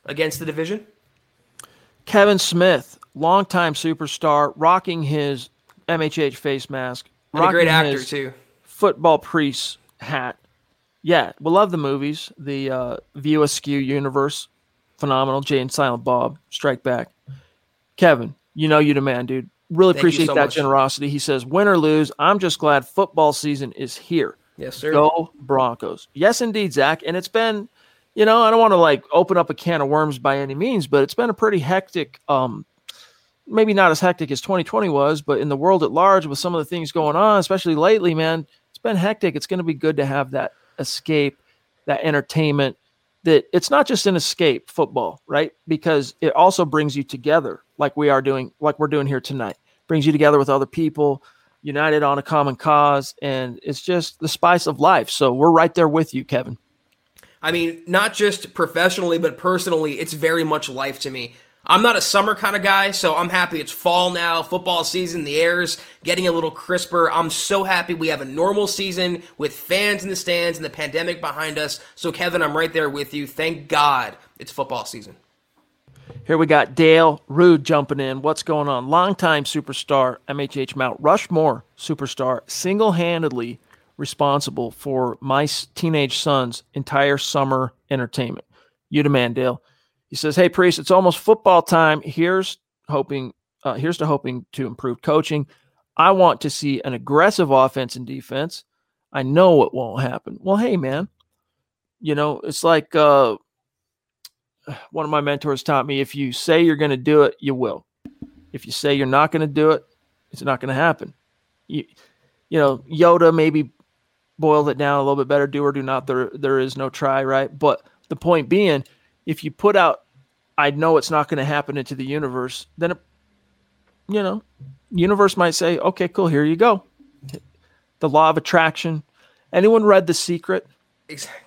against the division? Kevin Smith, longtime superstar, rocking his M H H face mask. And a great actor, too. Football priest hat. Yeah, we love the movies, the uh, View Askew universe, phenomenal, Jay and Silent Bob, Strike Back. Kevin, you know you the man, dude. Really Thank appreciate so that much. Generosity. He says, win or lose, I'm just glad football season is here. Yes, sir. Go Broncos. Yes, indeed, Zach. And it's been, you know, I don't want to like open up a can of worms by any means, but it's been a pretty hectic, um, maybe not as hectic as twenty twenty was, but in the world at large with some of the things going on, especially lately, man, it's been hectic. It's going to be good to have that escape, that entertainment, that it's not just an escape football, right? Because it also brings you together like we are doing, like we're doing here tonight, brings you together with other people united on a common cause. And it's just the spice of life. So we're right there with you, Kevin. I mean, not just professionally, but personally, it's very much life to me. I'm not a summer kind of guy, so I'm happy it's fall now. Football season, the air's getting a little crisper. I'm so happy we have a normal season with fans in the stands and the pandemic behind us. So, Kevin, I'm right there with you. Thank God it's football season. Here we got Dale Rude jumping in. What's going on? Longtime superstar, M H H Mount Rushmore superstar, single-handedly responsible for my teenage son's entire summer entertainment. You demand, Dale. He says, hey, Priest, it's almost football time. Here's hoping. Uh, here's to hoping to improve coaching. I want to see an aggressive offense and defense. I know it won't happen. Well, hey, man, you know, it's like uh, one of my mentors taught me, if you say you're going to do it, you will. If you say you're not going to do it, it's not going to happen. You, you know, Yoda maybe boiled it down a little bit better. Do or do not. There, there is no try, right? But the point being, if you put out, I know it's not going to happen into the universe, then, it, you know, universe might say, okay, cool, here you go. The law of attraction. Anyone read The Secret? Exactly.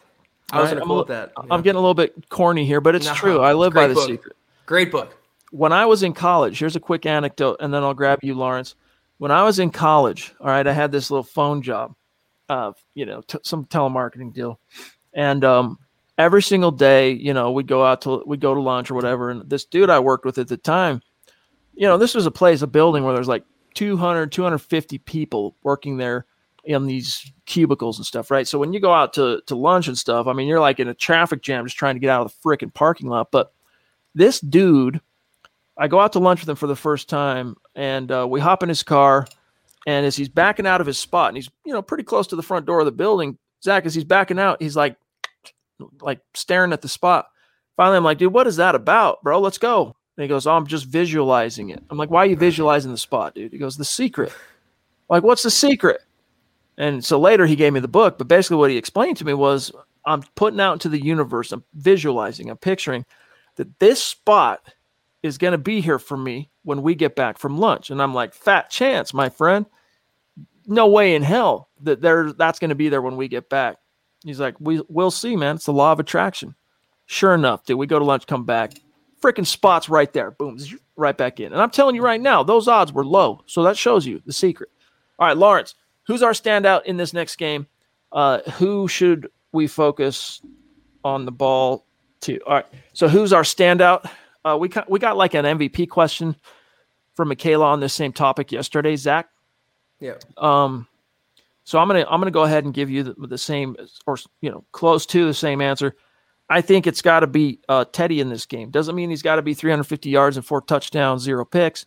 I was right, going to quote that. Yeah. I'm getting a little bit corny here, but it's no, true. I live by The book. Secret. Great book. When I was in college, here's a quick anecdote, and then I'll grab you, Lawrence. When I was in college, all right, I had this little phone job, uh, you know, t- some telemarketing deal. And, um, every single day, you know, we'd go out to, we'd go to lunch or whatever. And this dude I worked with at the time, you know, this was a place, a building where there's like two hundred, two hundred fifty people working there in these cubicles and stuff, right? So when you go out to, to lunch and stuff, I mean, you're like in a traffic jam just trying to get out of the freaking parking lot. But this dude, I go out to lunch with him for the first time, and uh, we hop in his car, and as he's backing out of his spot, and he's, you know, pretty close to the front door of the building, Zach, as he's backing out, he's like, like staring at the spot. Finally, I'm like, dude, what is that about, bro? Let's go. And he goes, oh, I'm just visualizing it. I'm like, why are you visualizing the spot, dude? He goes, the secret. I'm like, what's the secret? And so later he gave me the book, but basically what he explained to me was, I'm putting out into the universe, I'm visualizing, I'm picturing that this spot is going to be here for me when we get back from lunch. And I'm like, fat chance, my friend. No way in hell that there that's going to be there when we get back. He's like, we, we'll see, man. It's the law of attraction. Sure enough, dude, we go to lunch, come back. Freaking spot's right there. Boom, right back in. And I'm telling you right now, those odds were low. So that shows you the secret. All right, Lawrence, who's our standout in this next game? Uh, who should we focus on the ball to? All right, so who's our standout? Uh, we, ca- we got like an M V P question from Michaela on this same topic yesterday, Zach. Yeah. Um. So I'm gonna I'm gonna go ahead and give you the, the same, or you know, close to the same answer. I think it's got to be uh, Teddy in this game. Doesn't mean he's got to be three hundred fifty yards and four touchdowns, zero picks,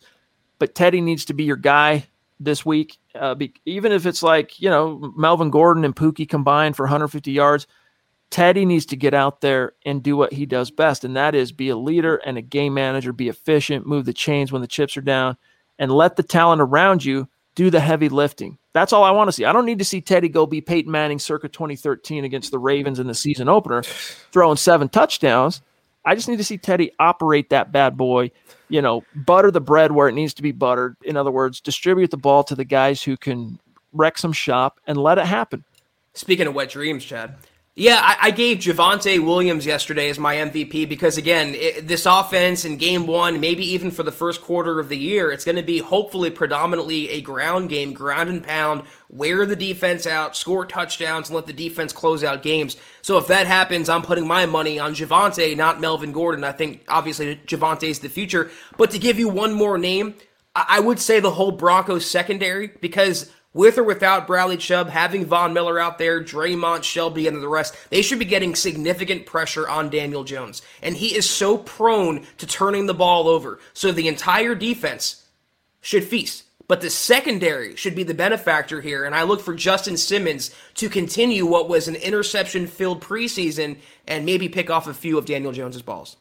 but Teddy needs to be your guy this week. Uh, be, even if it's like, you know, Melvin Gordon and Pookie combined for one hundred fifty yards, Teddy needs to get out there and do what he does best, and that is be a leader and a game manager, be efficient, move the chains when the chips are down, and let the talent around you do the heavy lifting. That's all I want to see. I don't need to see Teddy go be Peyton Manning circa twenty thirteen against the Ravens in the season opener, throwing seven touchdowns. I just need to see Teddy operate that bad boy, you know, butter the bread where it needs to be buttered. In other words, distribute the ball to the guys who can wreck some shop and let it happen. Speaking of wet dreams, Chad. Yeah, I, I gave Javonte Williams yesterday as my M V P because, again, it, this offense in game one, maybe even for the first quarter of the year, it's going to be hopefully predominantly a ground game, ground and pound, wear the defense out, score touchdowns, and let the defense close out games. So if that happens, I'm putting my money on Javonte, not Melvin Gordon. I think, obviously, Javonte's the future. But to give you one more name, I, I would say the whole Broncos secondary, because with or without Bradley Chubb, having Von Miller out there, Draymond, Shelby, and the rest, they should be getting significant pressure on Daniel Jones. And he is so prone to turning the ball over. So the entire defense should feast. But the secondary should be the benefactor here. And I look for Justin Simmons to continue what was an interception-filled preseason and maybe pick off a few of Daniel Jones' balls.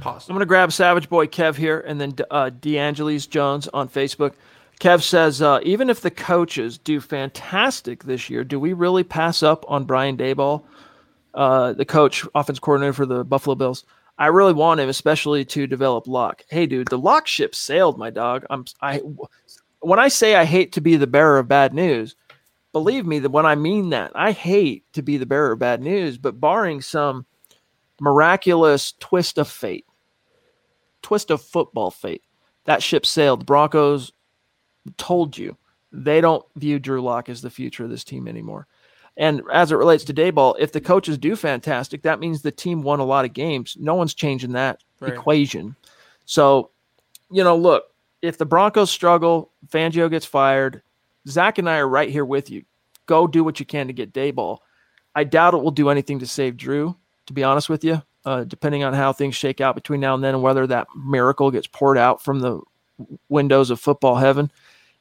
Pause. I'm going to grab Savage Boy Kev here and then uh, DeAngelis Jones on Facebook. Kev says, uh, even if the coaches do fantastic this year, do we really pass up on Brian Daboll, uh, the coach, offense coordinator for the Buffalo Bills? I really want him, especially to develop Locke. Hey, dude, the Locke ship sailed, my dog. I'm, I, when I say I hate to be the bearer of bad news, believe me that when I mean that, I hate to be the bearer of bad news, but barring some miraculous twist of fate, twist of football fate, that ship sailed. The Broncos told you they don't view Drew Locke as the future of this team anymore. And as it relates to Daboll, if the coaches do fantastic, that means the team won a lot of games. No one's changing that right. equation. So, you know, look, if the Broncos struggle, Fangio gets fired, Zach and I are right here with you. Go do what you can to get Daboll. I doubt it will do anything to save Drew, to be honest with you, uh, depending on how things shake out between now and then and whether that miracle gets poured out from the windows of football heaven.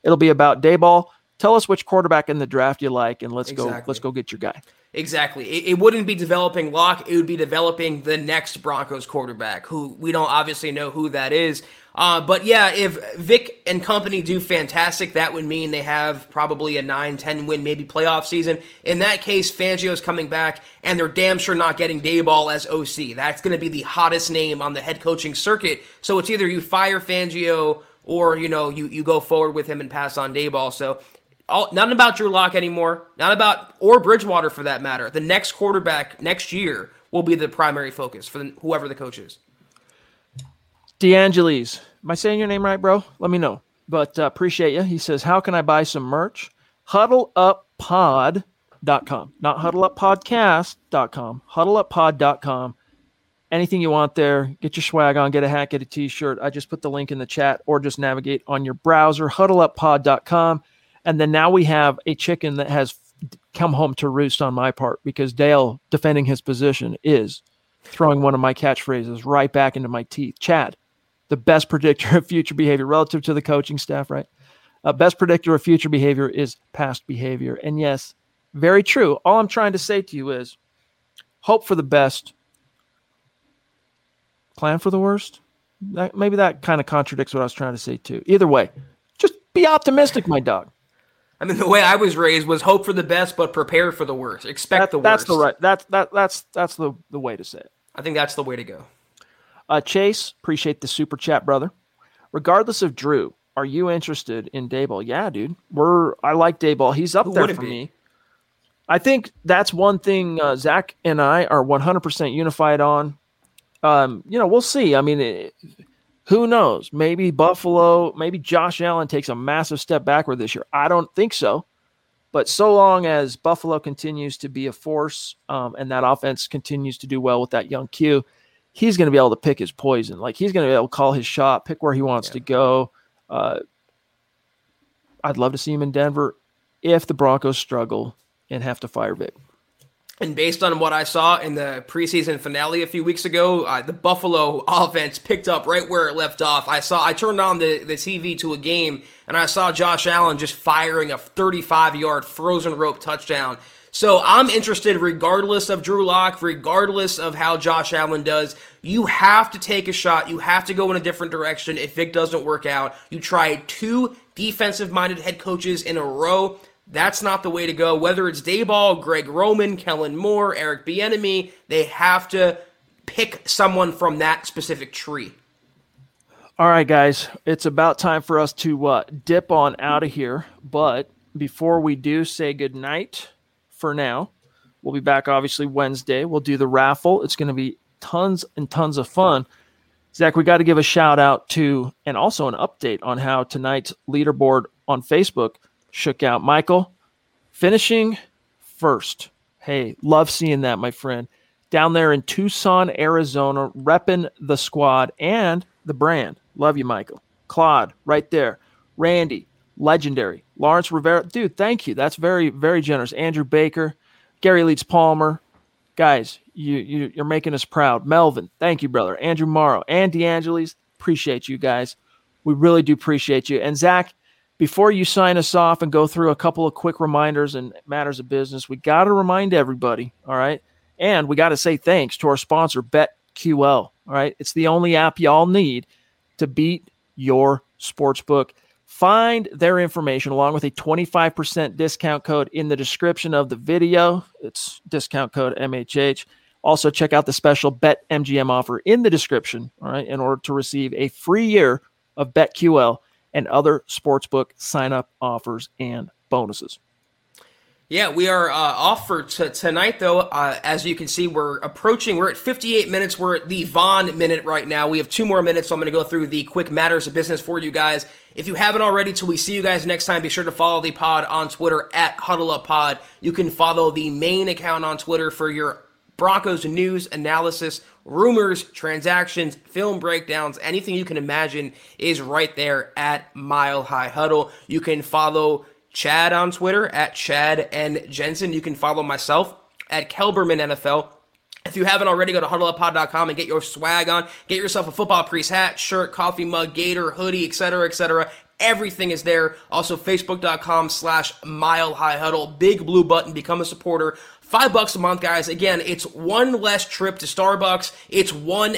It'll be about Daboll. Tell us which quarterback in the draft you like, and let's exactly. go. Let's go get your guy. Exactly. It, it wouldn't be developing Locke. It would be developing the next Broncos quarterback, who we don't obviously know who that is. Uh, but yeah, if Vic and company do fantastic, that would mean they have probably a nine, ten win, maybe playoff season. In that case, Fangio's coming back, and they're damn sure not getting Daboll as O C. That's going to be the hottest name on the head coaching circuit. So it's either you fire Fangio or, you know, you, you go forward with him and pass on Daboll. So all, not about Drew Locke anymore, not about, or Bridgewater for that matter. The next quarterback next year will be the primary focus for the, whoever the coach is. DeAngelis, am I saying your name right, bro? Let me know, but uh, appreciate you. He says, how can I buy some merch? huddle up pod dot com, not huddle up podcast dot com, huddle up pod dot com. Anything you want there, get your swag on, get a hat, get a t-shirt. I just put the link in the chat or just navigate on your browser, huddle up pod dot com. And then now we have a chicken that has come home to roost on my part, because Dale defending his position is throwing one of my catchphrases right back into my teeth. Chad, the best predictor of future behavior relative to the coaching staff, right? Uh, best predictor of future behavior is past behavior. And yes, very true. All I'm trying to say to you is hope for the best, plan for the worst. That, maybe that kind of contradicts what I was trying to say too. Either way, just be optimistic, my dog. I mean, the way I was raised was hope for the best, but prepare for the worst. Expect that, the worst. That's the right. That's that. That's that's the, the way to say it. I think that's the way to go. Uh, Chase, appreciate the super chat, brother. Regardless of Drew, are you interested in Daboll? Yeah, dude. We're I like Daboll. He's up Who there for be? me. I think that's one thing uh, Zach and I are one hundred percent unified on. Um, you know, we'll see. I mean, it, who knows? Maybe Buffalo, maybe Josh Allen takes a massive step backward this year. I don't think so. But so long as Buffalo continues to be a force um, and that offense continues to do well with that young Q, he's going to be able to pick his poison. Like, he's going to be able to call his shot, pick where he wants yeah. to go. Uh, I'd love to see him in Denver if the Broncos struggle and have to fire Vic. And based on what I saw in the preseason finale a few weeks ago, uh, the Buffalo offense picked up right where it left off. I saw I turned on the, the T V to a game, and I saw Josh Allen just firing a thirty-five-yard frozen rope touchdown. So I'm interested regardless of Drew Locke, regardless of how Josh Allen does. You have to take a shot. You have to go in a different direction. If Vic doesn't work out, you try two defensive-minded head coaches in a row. That's not the way to go. Whether it's Daboll, Greg Roman, Kellen Moore, Eric Bieniemy, they have to pick someone from that specific tree. All right, guys, it's about time for us to uh, dip on out of here. But before we do, say goodnight for now. We'll be back, obviously, Wednesday. We'll do the raffle. It's going to be tons and tons of fun. Zach, we got to give a shout out to, and also an update on how tonight's leaderboard on Facebook shook out. Michael finishing first. Hey, love seeing that, my friend. Down there in Tucson, Arizona, repping the squad and the brand. Love you, Michael. Claude, right there. Randy, legendary. Lawrence Rivera, dude, thank you. That's very, very generous. Andrew Baker, Gary Leeds Palmer. Guys, you, you, you're making us proud. Melvin, thank you, brother. Andrew Morrow and DeAngelis, appreciate you guys. We really do appreciate you. And Zach, before you sign us off and go through a couple of quick reminders and matters of business, we got to remind everybody, all right? And we got to say thanks to our sponsor, BetQL, all right? It's the only app y'all need to beat your sportsbook. Find their information along with a twenty-five percent discount code in the description of the video. It's discount code M H H. Also, check out the special BetMGM offer in the description, all right, in order to receive a free year of BetQL and other sportsbook sign-up offers and bonuses. Yeah, we are uh, off for t- tonight, though. Uh, as you can see, we're approaching. We're at fifty-eight minutes. We're at the Von minute right now. We have two more minutes, so I'm going to go through the quick matters of business for you guys. If you haven't already, till we see you guys next time, be sure to follow the pod on Twitter at HuddleUpPod. You can follow the main account on Twitter for your Broncos news, analysis, rumors, transactions, film breakdowns, anything you can imagine is right there at Mile High Huddle. You can follow Chad on Twitter at Chad and Jensen. You can follow myself at Kelberman N F L. If you haven't already, go to huddle up pod dot com and get your swag on. Get yourself a football priest hat, shirt, coffee mug, gator, hoodie, et cetera, et cetera. Everything is there. Also, facebook.com slash Mile High Huddle. Big blue button. Become a supporter. Five bucks a month, guys. Again, it's one less trip to Starbucks. It's one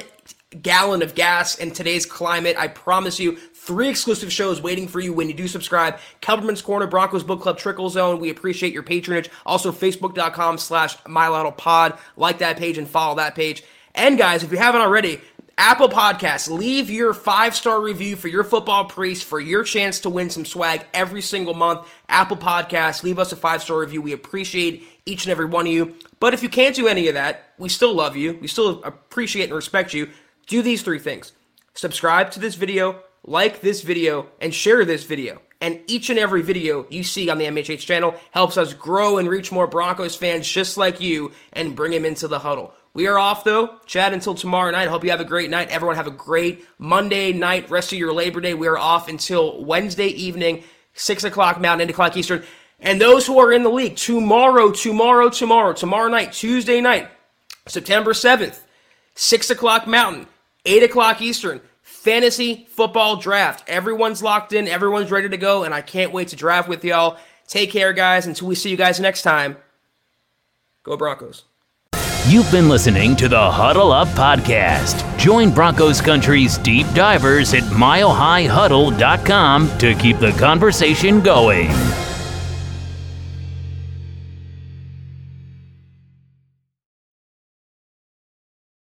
gallon of gas in today's climate. I promise you, three exclusive shows waiting for you when you do subscribe. Kelberman's Corner, Broncos Book Club, Trickle Zone. We appreciate your patronage. Also, facebook.com slash MileHuddlePod. Like that page and follow that page. And guys, if you haven't already, Apple Podcasts, leave your five-star review for your football priest for your chance to win some swag every single month. Apple Podcasts, leave us a five-star review. We appreciate each and every one of you. But if you can't do any of that, we still love you. We still appreciate and respect you. Do these three things. Subscribe to this video, like this video, and share this video. And each and every video you see on the M H H channel helps us grow and reach more Broncos fans just like you and bring them into the huddle. We are off, though. Chad, until tomorrow night. Hope you have a great night. Everyone have a great Monday night, rest of your Labor Day. We are off until Wednesday evening. six o'clock Mountain, eight o'clock Eastern. And those who are in the league, tomorrow, tomorrow, tomorrow, tomorrow night, Tuesday night, September seventh, six o'clock Mountain, eight o'clock Eastern, fantasy football draft. Everyone's locked in. Everyone's ready to go. And I can't wait to draft with y'all. Take care, guys. Until we see you guys next time, go Broncos. You've been listening to the Huddle Up Podcast. Join Broncos Country's deep divers at mile high huddle dot com to keep the conversation going.